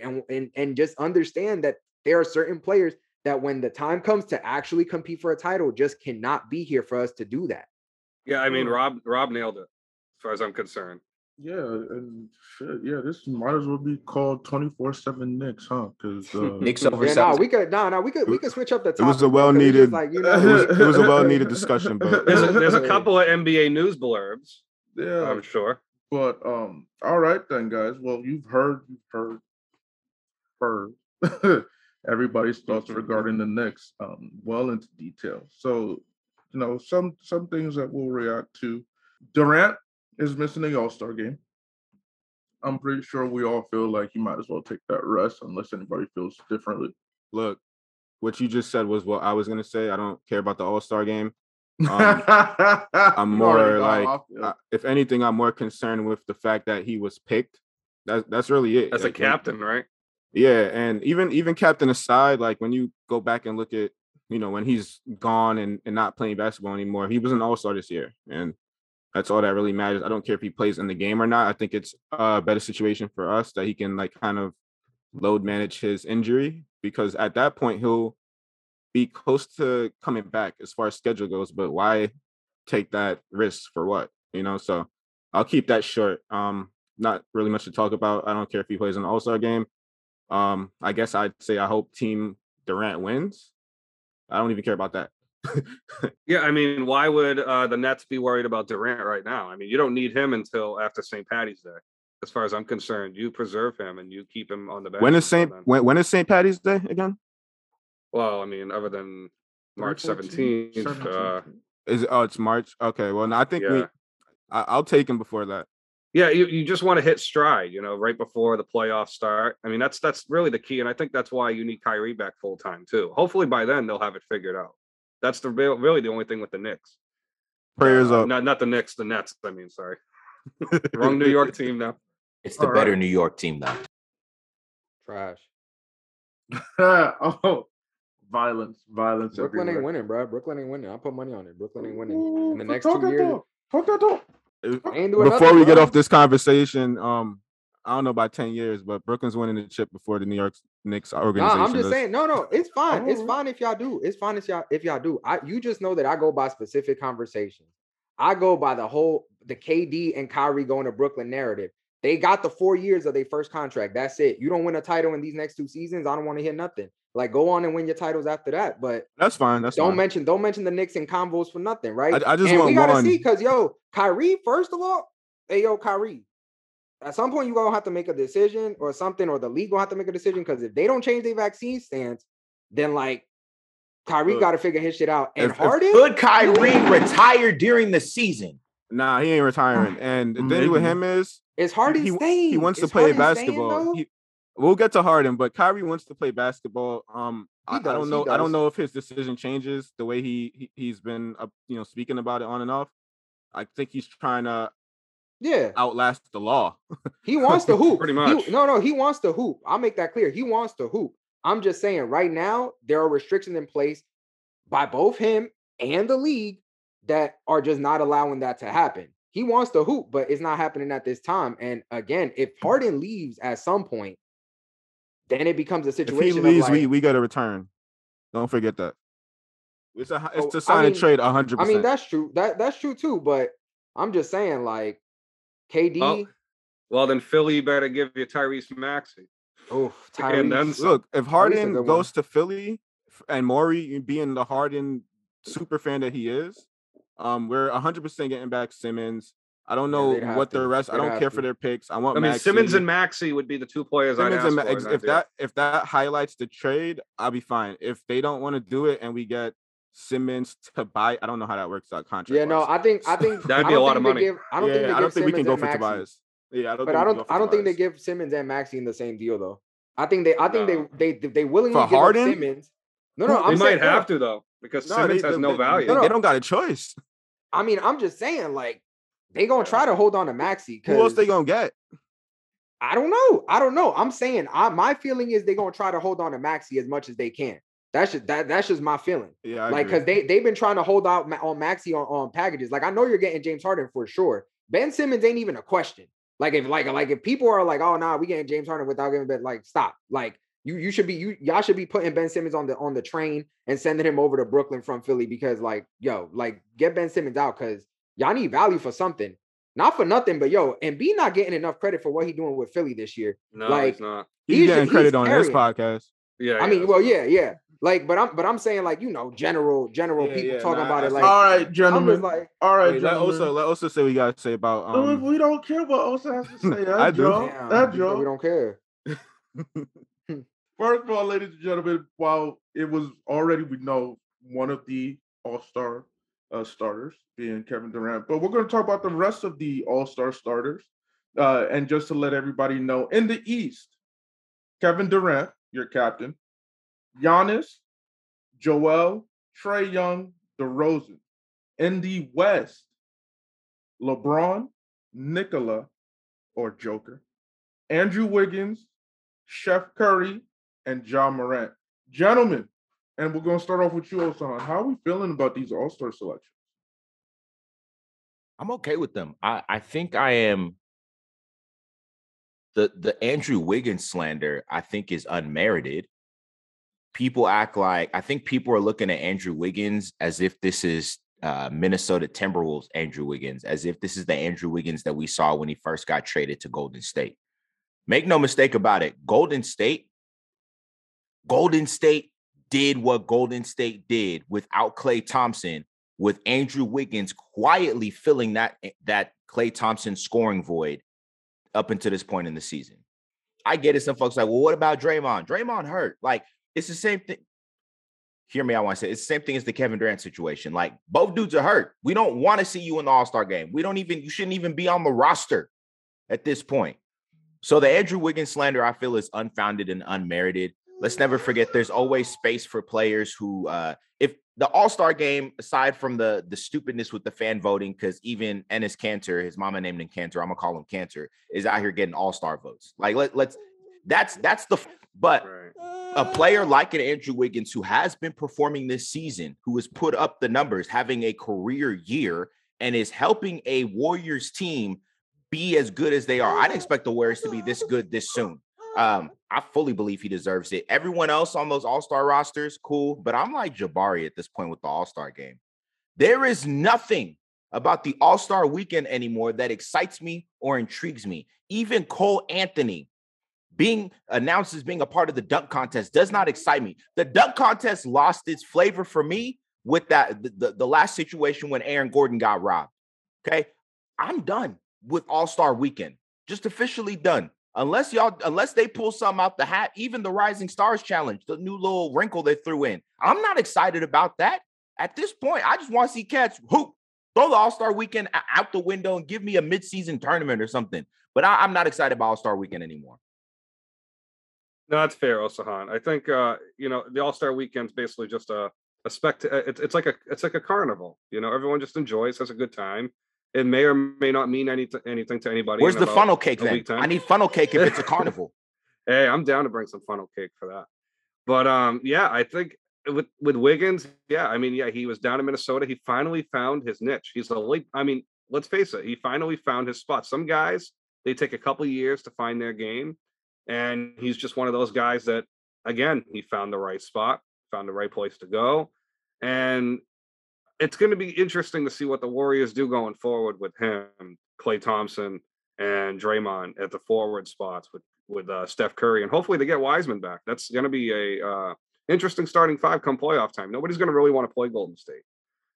and just understand that there are certain players that when the time comes to actually compete for a title, just cannot be here for us to do that. Yeah, I mean, Rob nailed it, as far as I'm concerned. Yeah, and shit, yeah, this might as well be called 24/7 Knicks, huh? Because Knicks over 7. We could switch up the topic. It was a well-needed, like, you know, it was a well-needed discussion. But there's a couple of NBA news blurbs. Yeah, I'm sure. But all right then, guys. Well, you've heard. Everybody's thoughts regarding the Knicks well into detail. So, you know, some things that we'll react to. Durant is missing the All-Star game. I'm pretty sure we all feel like he might as well take that rest unless anybody feels differently. Look, what you just said was what I was going to say. I don't care about the All-Star game. I'm more like, if anything, I'm more concerned with the fact that he was picked. That's really it. As like, a captain, right? Yeah, and even captain aside, like, when you go back and look at, you know, when he's gone and not playing basketball anymore, he was an all-star this year, and that's all that really matters. I don't care if he plays in the game or not. I think it's a better situation for us that he can, like, kind of load manage his injury, because at that point, he'll be close to coming back as far as schedule goes, but why take that risk for what? You know, so I'll keep that short. Not really much to talk about. I don't care if he plays in the all-star game. I guess I'd say I hope Team Durant wins. I don't even care about that. Yeah, I mean, why would the Nets be worried about Durant right now? I mean, you don't need him until after St. Paddy's Day. As far as I'm concerned, you preserve him and you keep him on the bench. When is St. Paddy's Day again? Well, I mean, other than March 17th. It's March. Okay, well, no, I think I'll take him before that. Yeah, you just want to hit stride, you know, right before the playoffs start. I mean, that's really the key, and I think that's why you need Kyrie back full time too. Hopefully by then they'll have it figured out. That's really the only thing with the Knicks. Prayers up. Not the Knicks, the Nets. I mean, sorry, wrong New York team now. It's the better New York team now. Trash. Oh. Violence. Brooklyn everywhere. Ain't winning, bro. Brooklyn ain't winning. I put money on it. Brooklyn ain't winning in the next 2 years. Before we get off this conversation, I don't know about 10 years, but Brooklyn's winning the chip before the New York Knicks organization. Nah, I'm just saying, no, it's fine. It's fine if y'all do. It's fine if y'all do. You just know that I go by specific conversations. I go by the KD and Kyrie going to Brooklyn narrative. They got the 4 years of their first contract. That's it. You don't win a title in these next 2 seasons, I don't want to hear nothing. Like, go on and win your titles after that, but that's fine. Don't mention the Knicks in convos for nothing, right? I just want one. We gotta see, because Kyrie. First of all, Kyrie. At some point, you gonna have to make a decision or something, or the league gonna have to make a decision, because if they don't change their vaccine stance, then like Kyrie gotta figure his shit out. And Harden, could Kyrie retire during the season? Nah, he ain't retiring. And the thing with him is, it's Harden staying. He wants to play basketball. We'll get to Harden, but Kyrie wants to play basketball. I don't know if his decision changes the way he's been, speaking about it on and off. I think he's trying to, outlast the law. He wants to hoop. Pretty much. He wants to hoop. I'll make that clear. He wants to hoop. I'm just saying right now, there are restrictions in place by both him and the league that are just not allowing that to happen. He wants to hoop, but it's not happening at this time. And again, if Harden leaves at some point, then it becomes a situation. If he leaves, like, we got to return. Don't forget that. It's a sign and trade 100%. I mean, that's true. That's true too, but I'm just saying, like, KD. Well, then Philly better give you Tyrese Maxey. Oh, Tyrese. And then, look, if Harden goes to Philly, and Maury being the Harden super fan that he is, we're 100% getting back Simmons. I don't know what the rest. I don't care for their picks. I want. I mean, Maxey. Simmons and Maxey would be the two players I'd ask for. If that highlights the trade, I'll be fine. If they don't want to do it, and we get Simmons to buy, I don't know how that works out contract. Yeah, no, I think that'd be a lot of money. I don't think we can go for Maxey. Tobias. Yeah, I don't think they give Simmons and Maxey in the same deal though. I think they willingly give up Simmons. No, they might have to though because Simmons has no value. They don't got a choice. I mean, I'm just saying, like, they gonna try to hold on to Maxey. Who else they gonna get? I don't know. I'm saying my feeling is they gonna try to hold on to Maxey as much as they can. That's just my feeling. Yeah, because they've been trying to hold out on Maxey on packages. Like, I know you're getting James Harden for sure. Ben Simmons ain't even a question. Like, if people are like, oh nah, we getting James Harden without giving Ben, like, stop. Like, y'all should be putting Ben Simmons on the train and sending him over to Brooklyn from Philly because, like, get Ben Simmons out because y'all need value for something. Not for nothing, but and B not getting enough credit for what he's doing with Philly this year. No, like, he's not. He's getting credit on this podcast. Yeah. I mean, well, yeah. Like, but I'm saying, like, general yeah, people talking about it. Like, all right, gentlemen. Like, all right, gentlemen. Let Osa say what you got to say about. We don't care what Osa has to say. I do. That joke. We don't care. First of all, ladies and gentlemen, while it was already, we know, one of the All-Star starters being Kevin Durant, but we're going to talk about the rest of the All-Star starters. And just to let everybody know, in the East, Kevin Durant, your captain, Giannis, Joel, Trae Young, DeRozan. In the West, LeBron, Nikola, or Joker, Andrew Wiggins, Steph Curry, and Ja Morant. Gentlemen, and we're going to start off with you, Osan. How are we feeling about these All-Star selections? I'm okay with them. I think I am. The Andrew Wiggins slander, I think, is unmerited. I think people are looking at Andrew Wiggins as if this is Minnesota Timberwolves Andrew Wiggins, as if this is the Andrew Wiggins that we saw when he first got traded to Golden State. Make no mistake about it. Golden State did what Golden State did without Clay Thompson, with Andrew Wiggins quietly filling that Clay Thompson scoring void up until this point in the season. I get it. Some folks are like, well, what about Draymond? Draymond hurt. Like, it's the same thing. Hear me, I want to say it's the same thing as the Kevin Durant situation. Like, both dudes are hurt. We don't want to see you in the All-Star game. You shouldn't even be on the roster at this point. So the Andrew Wiggins slander, I feel, is unfounded and unmerited. Let's never forget there's always space for players who, if the All-Star game, aside from the stupidness with the fan voting, because even Ennis Cantor, his mama named him Cantor, I'm going to call him Cantor, is out here getting All-Star votes. Like, but a player like an Andrew Wiggins, who has been performing this season, who has put up the numbers, having a career year, and is helping a Warriors team be as good as they are. I'd expect the Warriors to be this good this soon. I fully believe he deserves it. Everyone else on those All-Star rosters, cool. But I'm like Jabari at this point with the All-Star game. There is nothing about the All-Star weekend anymore that excites me or intrigues me. Even Cole Anthony being announced as being a part of the dunk contest does not excite me. The dunk contest lost its flavor for me with that the last situation when Aaron Gordon got robbed. Okay, I'm done with All-Star weekend, just officially done. Unless they pull something out the hat, even the Rising Stars Challenge, the new little wrinkle they threw in, I'm not excited about that. At this point, I just want to see cats hoop, throw the All-Star weekend out the window and give me a mid-season tournament or something. But I'm not excited about All-Star weekend anymore. No, that's fair, Osahan. I think the All-Star weekend's basically just a spectacle. It's like a carnival. Everyone just enjoys, has a good time. It may or may not mean anything to anybody. Where's the funnel cake then? I need funnel cake if it's a carnival. Hey, I'm down to bring some funnel cake for that. But yeah, I think with Wiggins, yeah, I mean, yeah, he was down in Minnesota. He finally found his niche. He's the late. I mean, let's face it, he finally found his spot. Some guys, they take a couple of years to find their game, and he's just one of those guys that, again, he found the right spot, found the right place to go, and it's going to be interesting to see what the Warriors do going forward with him, Clay Thompson, and Draymond at the forward spots with Steph Curry, and hopefully they get Wiseman back. That's going to be a interesting starting five come playoff time. Nobody's going to really want to play Golden State,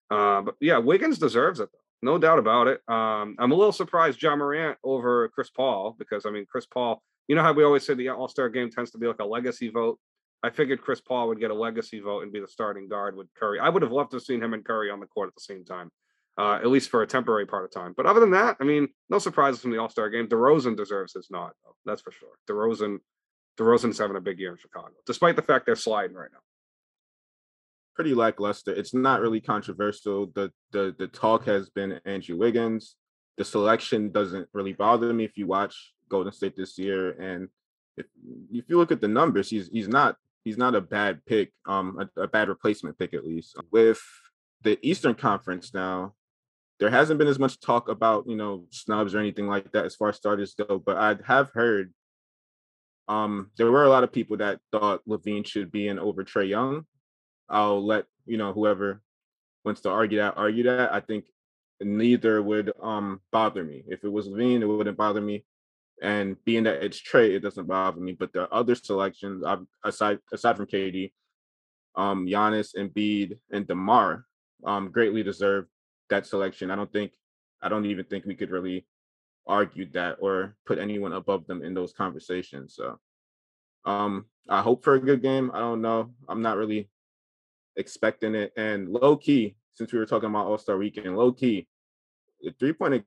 but yeah, Wiggins deserves it, though. No doubt about it. I'm a little surprised Ja Morant over Chris Paul, because I mean, Chris Paul, you know how we always say the All-Star game tends to be like a legacy vote. I figured Chris Paul would get a legacy vote and be the starting guard with Curry. I would have loved to have seen him and Curry on the court at the same time, at least for a temporary part of time. But other than that, I mean, no surprises from the All-Star game. DeRozan deserves his nod, though. That's for sure. DeRozan's having a big year in Chicago, despite the fact they're sliding right now. Pretty lackluster. It's not really controversial. The talk has been Andrew Wiggins. The selection doesn't really bother me if you watch Golden State this year. And if you look at the numbers, he's not a bad pick, a bad replacement pick, at least. With the Eastern Conference now, there hasn't been as much talk about, you know, snubs or anything like that as far as starters go, but I have heard there were a lot of people that thought Levine should be in over Trae Young. I'll let, you know, whoever wants to argue that. I think neither would bother me. If it was Levine, it wouldn't bother me. And being that it's Trae, it doesn't bother me. But the other selections, aside from KD, Giannis, Embiid, and DeMar, greatly deserve that selection. I don't even think we could really argue that or put anyone above them in those conversations. So I hope for a good game. I don't know. I'm not really expecting it. And low-key, since we were talking about All-Star Weekend, low-key, the three-point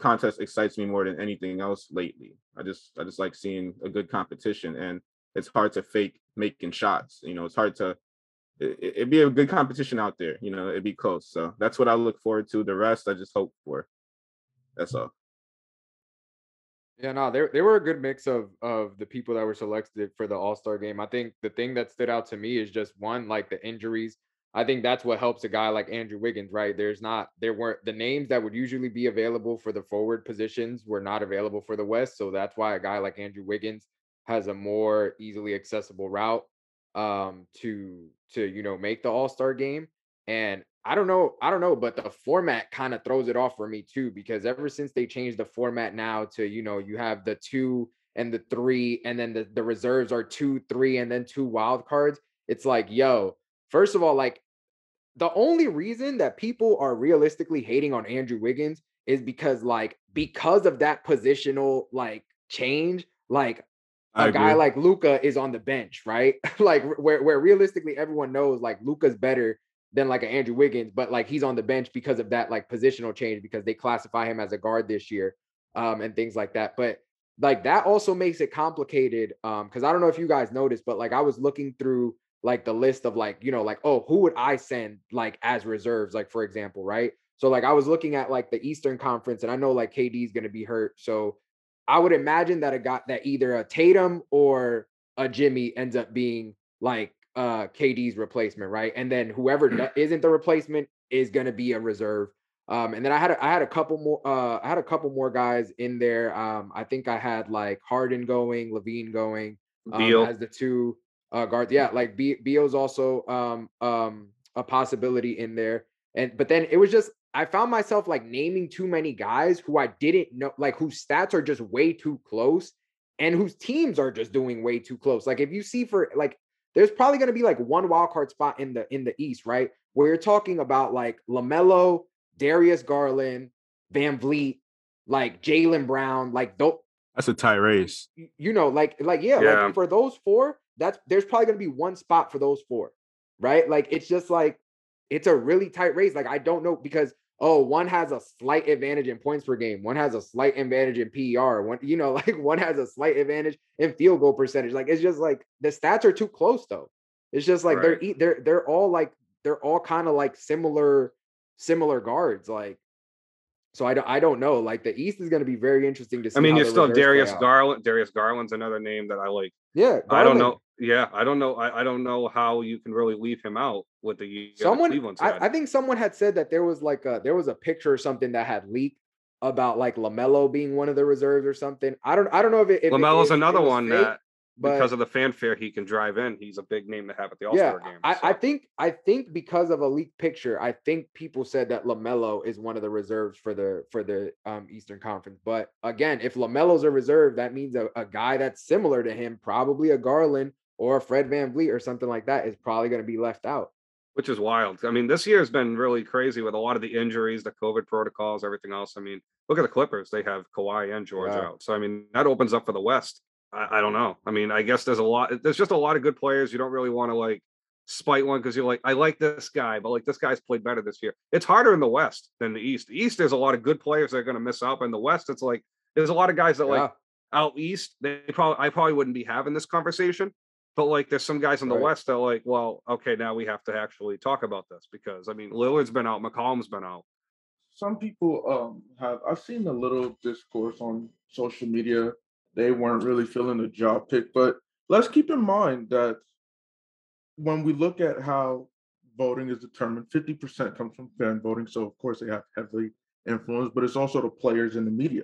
contest excites me more than anything else lately. I just like seeing a good competition, and it's hard to fake making shots. You know, it's hard to. It'd be a good competition out there. You know, it'd be close. So that's what I look forward to. The rest, I just hope for. That's all. Yeah, no, there were a good mix of the people that were selected for the All-Star game. I think the thing that stood out to me is just one, like the injuries. I think that's what helps a guy like Andrew Wiggins, right? There weren't the names that would usually be available for the forward positions were not available for the West. So that's why a guy like Andrew Wiggins has a more easily accessible route to you know, make the All-Star game. And I don't know, but the format kind of throws it off for me too, because ever since they changed the format now to, you know, you have the 2 and the 3, and then the reserves are 2, 3, and then 2 wild cards. It's like, yo, first of all, like, the only reason that people are realistically hating on Andrew Wiggins is because of that positional, like, change, like, a guy like Luka is on the bench, right? Like, where realistically everyone knows, like, Luka's better than, like, an Andrew Wiggins, but, like, he's on the bench because of that, like, positional change, because they classify him as a guard this year, and things like that. But, like, that also makes it complicated, because I don't know if you guys noticed, but, like, I was looking through, like, the list of, like, you know, like, oh, who would I send, like, as reserves, like, for example, right? So, like, I was looking at, like, the Eastern Conference, and I know, like, KD is going to be hurt. So I would imagine that either a Tatum or a Jimmy ends up being, like, KD's replacement, right? And then whoever isn't the replacement is going to be a reserve. And then I had a couple more guys in there. I think I had, like, Harden going, Levine going, as the 2 guards. Yeah, like Beal's also a possibility in there. But then it was just, I found myself, like, naming too many guys who I didn't know, like, whose stats are just way too close and whose teams are just doing way too close. Like, if you see for, like, there's probably going to be, like, 1 wild card spot in the East, right? Where you're talking about, like, LaMelo, Darius Garland, Van Vliet, like, Jalen Brown, like, that's a tie race. You know, yeah. Like, for those 4, there's probably going to be 1 spot for those 4, right? Like, it's just like, it's a really tight race. Like, I don't know, because, oh, one has a slight advantage in points per game. One has a slight advantage in PER. One, you know, like, one has a slight advantage in field goal percentage. Like, it's just like, the stats are too close though. It's just like, right. They're all kind of like similar guards. Like, so I don't know. Like, the East is going to be very interesting to see. I mean, you're still Darius Garland. Darius Garland's another name that I like. Yeah. Garland. I don't know. I don't know how you can really leave him out with the Cleveland side. I think someone had said that there was like a, there was a picture or something that had leaked about like LaMelo being one of the reserves or something. I don't know if it. If LaMelo's another one fake, that because of the fanfare he can drive in, he's a big name to have at the All-Star game. So. I think because of a leaked picture, I think people said that LaMelo is one of the reserves for the Eastern Conference. But again, if LaMelo's a reserve, that means a guy that's similar to him, probably a Garland or a Fred VanVleet or something like that, is probably going to be left out. Which is wild. I mean, this year has been really crazy with a lot of the injuries, the COVID protocols, everything else. I mean, look at the Clippers. They have Kawhi and George out. So, I mean, that opens up for the West. I don't know. I mean, I guess there's just a lot of good players. You don't really want to like spite one because you're like, I like this guy, but like this guy's played better this year. It's harder in the West than the East. The East, there's a lot of good players that are going to miss out. In the West, it's like, there's a lot of guys that like out East, I probably wouldn't be having this conversation. But, like, there's some guys in the West that are like, well, okay, now we have to actually talk about this because, I mean, Lillard's been out, McCollum's been out. Some people I've seen a little discourse on social media. They weren't really feeling the job pick. But let's keep in mind that when we look at how voting is determined, 50% comes from fan voting. So, of course, they have heavily influence, but it's also the players and the media.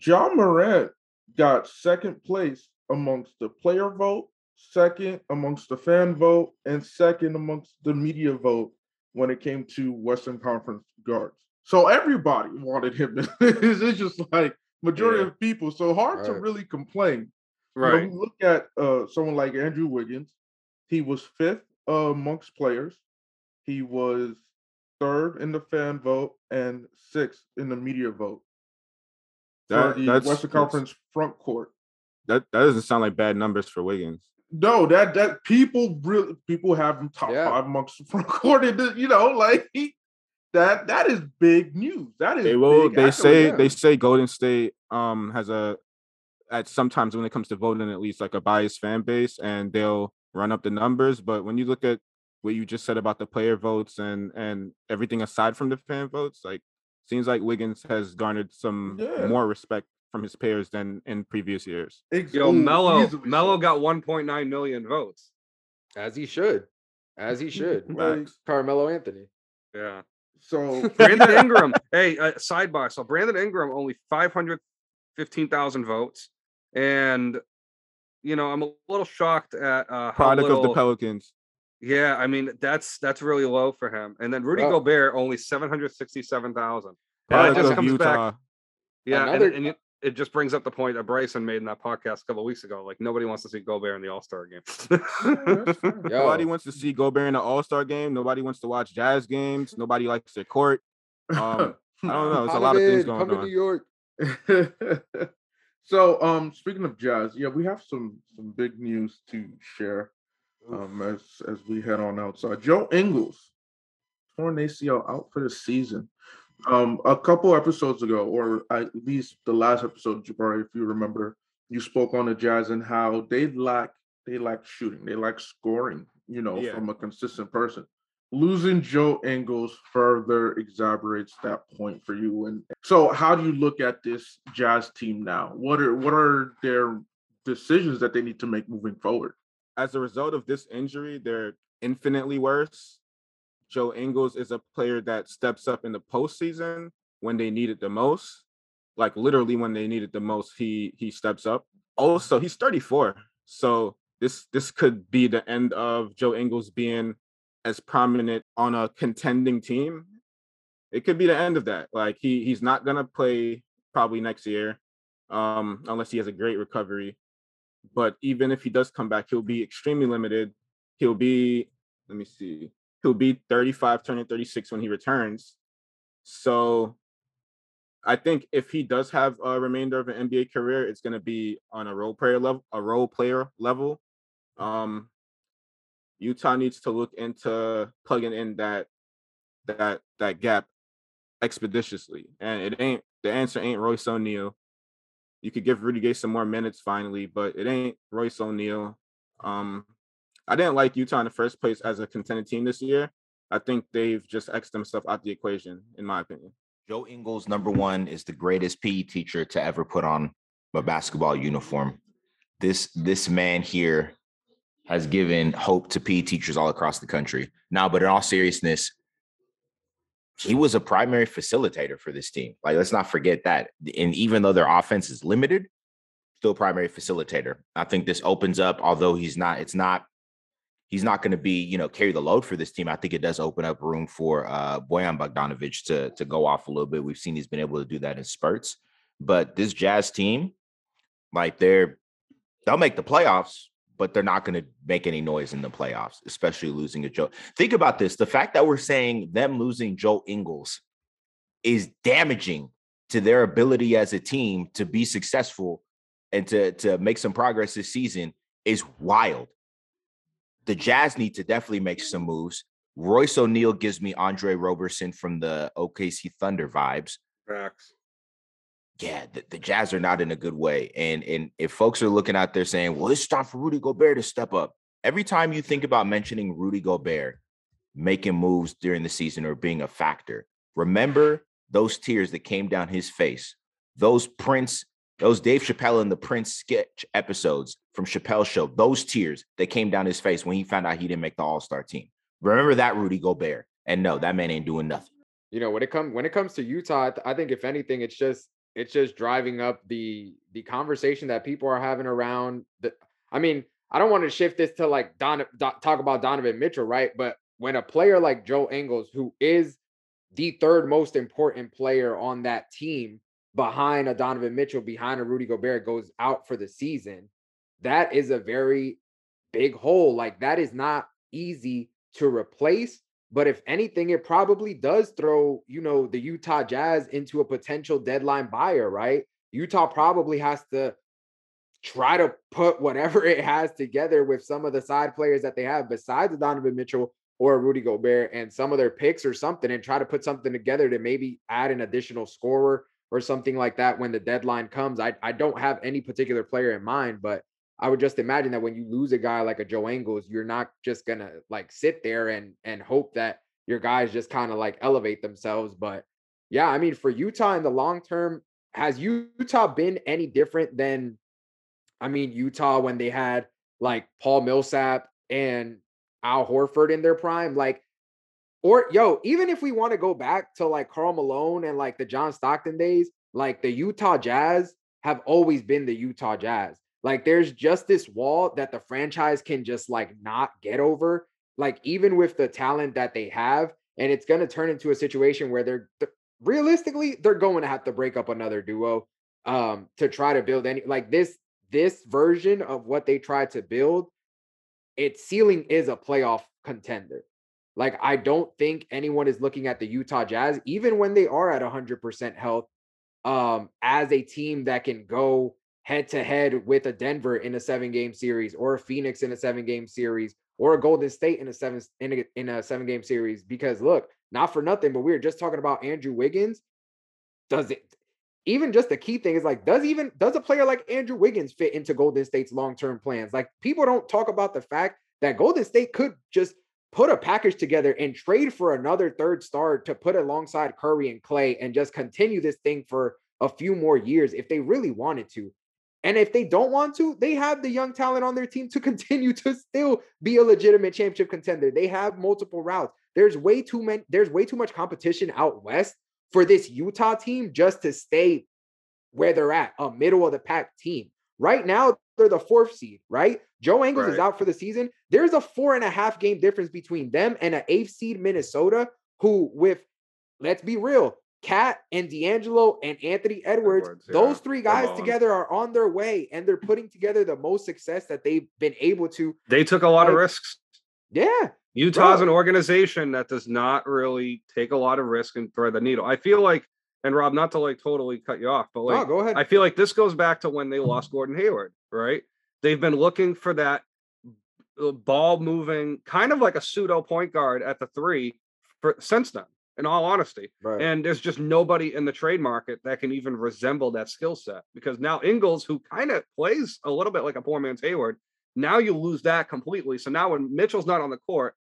Ja Morant got second place amongst the player vote, second amongst the fan vote, and second amongst the media vote when it came to Western Conference guards. So everybody wanted him. It's just like majority of people. So hard to really complain. Right. When we look at someone like Andrew Wiggins, he was fifth amongst players. He was third in the fan vote and sixth in the media vote. That's Western Conference front court. That doesn't sound like bad numbers for Wiggins. No, that people have him top five amongst the front court. You know, like that is big news. That is they say Golden State has sometimes when it comes to voting, at least like a biased fan base, and they'll run up the numbers. But when you look at what you just said about the player votes and everything aside from the fan votes, like seems like Wiggins has garnered some more respect from his peers than in previous years. Yo, Melo got 1.9 million votes. As he should. Like Carmelo Anthony. Yeah. So Brandon Ingram, hey, sidebar. So Brandon Ingram, only 515,000 votes. And, you know, I'm a little shocked at of the Pelicans. Yeah. I mean, that's really low for him. And then Rudy Gobert, only 767,000. Product of Utah. Back. Yeah. It just brings up the point that Bryson made in that podcast a couple of weeks ago. Like, nobody wants to see Gobert in the All-Star game. Nobody wants to see Gobert in the All-Star game. Nobody wants to watch Jazz games. Nobody likes their court. I don't know. There's a lot of things going on. New York. So, speaking of Jazz, we have some big news to share as we head on outside. Joe Ingles, torn ACL, out for the season. A couple episodes ago, or at least the last episode, Jabari, if you remember, you spoke on the Jazz and how they lack shooting, they lack scoring, from a consistent person. Losing Joe Ingles further exacerbates that point for you. And so how do you look at this Jazz team now? What are their decisions that they need to make moving forward? As a result of this injury, they're infinitely worse. Joe Ingles is a player that steps up in the postseason when they need it the most. Like, literally when they need it the most, he steps up. Also, he's 34. So this could be the end of Joe Ingles being as prominent on a contending team. It could be the end of that. Like, he's not going to play probably next year unless he has a great recovery. But even if he does come back, he'll be extremely limited. He'll be 35, turning 36 when he returns. So I think if he does have a remainder of an NBA career, it's going to be on a role player level. Utah needs to look into plugging in that gap expeditiously. And the answer ain't Royce O'Neal. You could give Rudy Gay some more minutes finally, but it ain't Royce O'Neal. I didn't like Utah in the first place as a contending team this year. I think they've just X'd themselves out the equation, in my opinion. Joe Ingles, number one, is the greatest PE teacher to ever put on a basketball uniform. this man here has given hope to PE teachers all across the country. Now, but in all seriousness, he was a primary facilitator for this team. Like, let's not forget that. And even though their offense is limited, still primary facilitator. I think this opens up, although he's not going to be, carry the load for this team. I think it does open up room for Bojan Bogdanović to go off a little bit. We've seen he's been able to do that in spurts. But this Jazz team, like, they'll make the playoffs, but they're not going to make any noise in the playoffs, especially losing a Joe. Think about this. The fact that we're saying them losing Joe Ingles is damaging to their ability as a team to be successful and to make some progress this season is wild. The Jazz need to definitely make some moves. Royce O'Neal gives me Andre Roberson from the OKC Thunder vibes. Facts. Yeah, the Jazz are not in a good way. And if folks are looking out there saying, well, it's time for Rudy Gobert to step up. Every time you think about mentioning Rudy Gobert making moves during the season or being a factor, remember those tears that came down his face, those Dave Chappelle and the Prince sketch episodes from Chappelle's Show, those tears that came down his face when he found out he didn't make the All-Star team. Remember that, Rudy Gobert. And no, that man ain't doing nothing. When it comes to Utah, I think if anything, it's just driving up the conversation that people are having around the, I don't want to shift this to like talk about Donovan Mitchell, right? But when a player like Joe Ingles, who is the third most important player on that team behind a Donovan Mitchell, behind a Rudy Gobert, goes out for the season, that is a very big hole. Like, that is not easy to replace. But if anything, it probably does throw, the Utah Jazz into a potential deadline buyer, right? Utah probably has to try to put whatever it has together with some of the side players that they have besides Donovan Mitchell or Rudy Gobert and some of their picks or something, and try to put something together to maybe add an additional scorer or something like that when the deadline comes. I don't have any particular player in mind, but I would just imagine that when you lose a guy like a Joe Ingles, you're not just going to like sit there and hope that your guys just kind of like elevate themselves. But yeah, for Utah in the long term, has Utah been any different than, Utah when they had like Paul Millsap and Al Horford in their prime? Like, or even if we want to go back to like Karl Malone and like the John Stockton days, like the Utah Jazz have always been the Utah Jazz. Like, there's just this wall that the franchise can just like not get over, like even with the talent that they have. And it's going to turn into a situation where they're going to have to break up another duo to try to build this version of what they tried to build. Its ceiling is a playoff contender. Like, I don't think anyone is looking at the Utah Jazz, even when they are at 100% health, as a team that can go head-to-head with a Denver in a 7-game series, or a Phoenix in a 7-game series, or a Golden State in a 7-game series. Because look, not for nothing, but we were just talking about Andrew Wiggins. Does a player like Andrew Wiggins fit into Golden State's long-term plans? Like, people don't talk about the fact that Golden State could just put a package together and trade for another third star to put alongside Curry and Clay and just continue this thing for a few more years if they really wanted to. And if they don't want to, they have the young talent on their team to continue to still be a legitimate championship contender. They have multiple routes. There's way too much competition out West for this Utah team just to stay where they're at, a middle of the pack team. Right now, they're the 4th seed, right? Joe Ingles is out for the season. There's a 4.5 game difference between them and an 8th seed Minnesota, who with, let's be real, Cat and D'Angelo and Anthony Edwards, those three guys together are on their way, and they're putting together the most success that they've been able to. They took a lot of risks. Yeah. Utah's an organization that does not really take a lot of risk and thread the needle. I feel like, and Rob, not to like totally cut you off, but like, go ahead. I feel like this goes back to when they lost Gordon Hayward, right? They've been looking for that ball moving, kind of like a pseudo point guard at the 3 since then. In all honesty. Right. And there's just nobody in the trade market that can even resemble that skill set, because now Ingles, who kind of plays a little bit like a poor man's Hayward, now you lose that completely. So now when Mitchell's not on the court,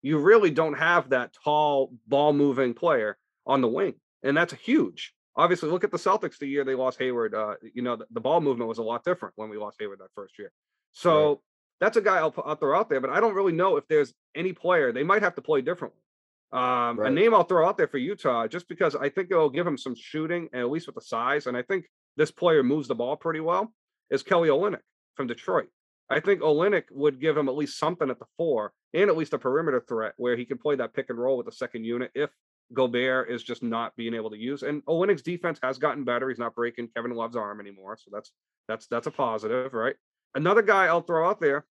you really don't have that tall ball moving player on the wing. And that's huge. Obviously, look at the Celtics the year they lost Hayward. The ball movement was a lot different when we lost Hayward that first year. So right. That's a guy I'll throw out there, but I don't really know if there's any player. They might have to play differently. Right. A name I'll throw out there for Utah, just because I think it'll give him some shooting, and at least with the size, and I think this player moves the ball pretty well, is Kelly Olynyk from Detroit. I think Olynyk would give him at least something at the four, and at least a perimeter threat where he can play that pick and roll with the second unit if Gobert is just not being able to use. And Olynyk's defense has gotten better. He's not breaking Kevin Love's arm anymore, so that's a positive, right? Another guy I'll throw out there,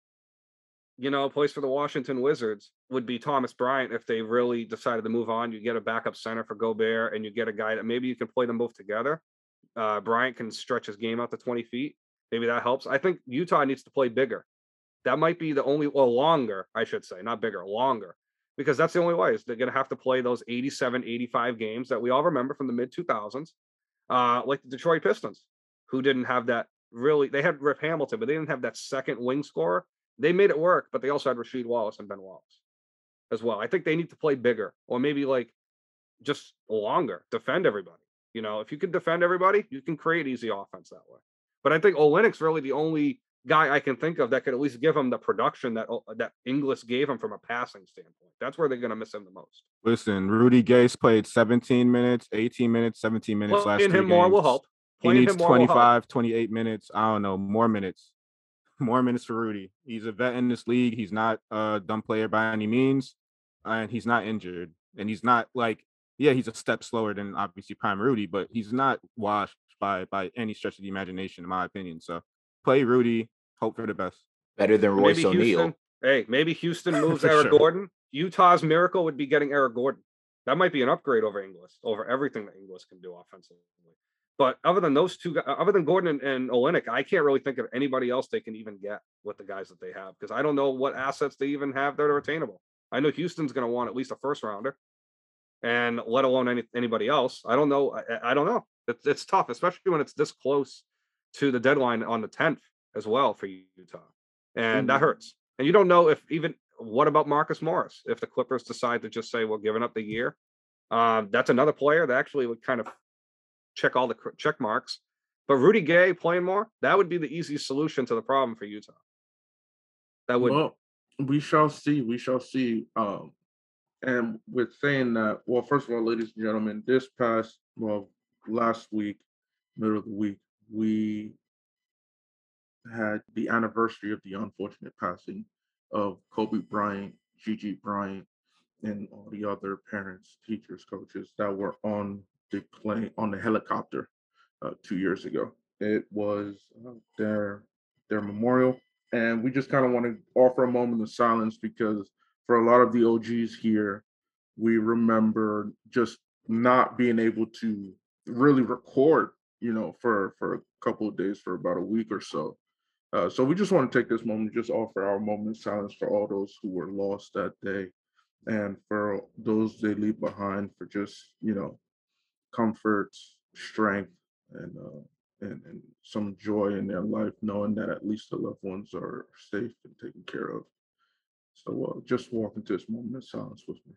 plays for the Washington Wizards, would be Thomas Bryant. If they really decided to move on, you get a backup center for Gobert, and you get a guy that maybe you can play them both together. Bryant can stretch his game out to 20 feet. Maybe that helps. I think Utah needs to play bigger. That might be the only, well, longer, I should say, not bigger, longer, because that's the only way is they're going to have to play those 87, 85 games that we all remember from the mid-2000s, like the Detroit Pistons, who didn't have that really. They had Rip Hamilton, but they didn't have that second wing scorer. They made it work, but they also had Rasheed Wallace and Ben Wallace as well. I think they need to play bigger, or maybe like just longer, defend everybody. If you can defend everybody, you can create easy offense that way. But I think Olynyk's really the only guy I can think of that could at least give him the production that Ingles gave him from a passing standpoint. That's where they're going to miss him the most. Listen, Rudy Gay's played 17 minutes, 18 minutes, 17 minutes last year. Playing him more will help. He needs 25, 28 minutes. I don't know, more minutes. More minutes for Rudy. He's a vet in this league. He's not a dumb player by any means, and he's not injured. And he's not he's a step slower than obviously prime Rudy, but he's not washed by any stretch of the imagination, in my opinion. So play Rudy, hope for the best. Better than Royce O'Neal. Hey, maybe Houston moves Eric sure. Gordon. Utah's miracle would be getting Eric Gordon. That might be an upgrade over Ingles, over everything that Ingles can do offensively. But other than those two guys, other than Gordon and Olynyk, I can't really think of anybody else they can even get with the guys that they have, because I don't know what assets they even have that are attainable. I know Houston's going to want at least a first rounder, and let alone anybody else. I don't know. It's tough, especially when it's this close to the deadline on the 10th as well for Utah, and that hurts. And you don't know if even what about Marcus Morris if the Clippers decide to just say we're giving up the year. That's another player that actually would kind of check all the check marks, but Rudy Gay playing more, that would be the easiest solution to the problem for Utah. That would. Well, we shall see. And with saying that, well, first of all, ladies and gentlemen, last week, middle of the week, we had the anniversary of the unfortunate passing of Kobe Bryant, Gigi Bryant, and all the other parents, teachers, coaches that were on the plane, on the helicopter 2 years ago. It was their memorial. And we just kind of want to offer a moment of silence, because for a lot of the OGs here, we remember just not being able to really record, for a couple of days, for about a week or so. So we just want to take this moment, just offer our moment of silence for all those who were lost that day, and for those they leave behind, for just, comfort, strength, and some joy in their life, knowing that at least the loved ones are safe and taken care of. So just walk into this moment of silence with me.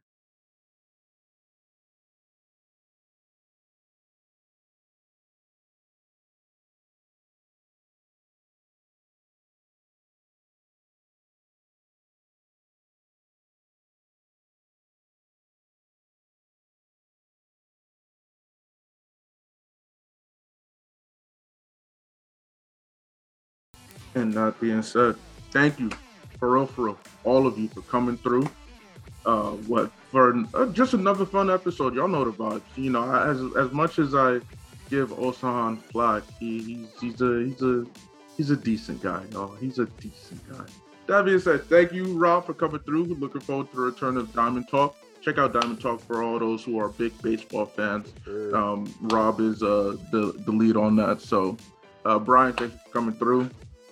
And that being said, thank you for real, all of you for coming through. Just another fun episode. Y'all know the vibes. As much as I give Osahan flack, he's a decent guy, y'all. He's a decent guy. That being said, thank you, Rob, for coming through. We're looking forward to the return of Diamond Talk. Check out Diamond Talk for all those who are big baseball fans. Rob is the lead on that. So, Brian, thank you for coming through.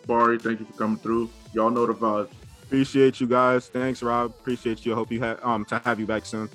Barry, thank you for coming through. Y'all know the vibes. Appreciate you guys. Thanks, Rob. Appreciate you. Hope you have to have you back soon.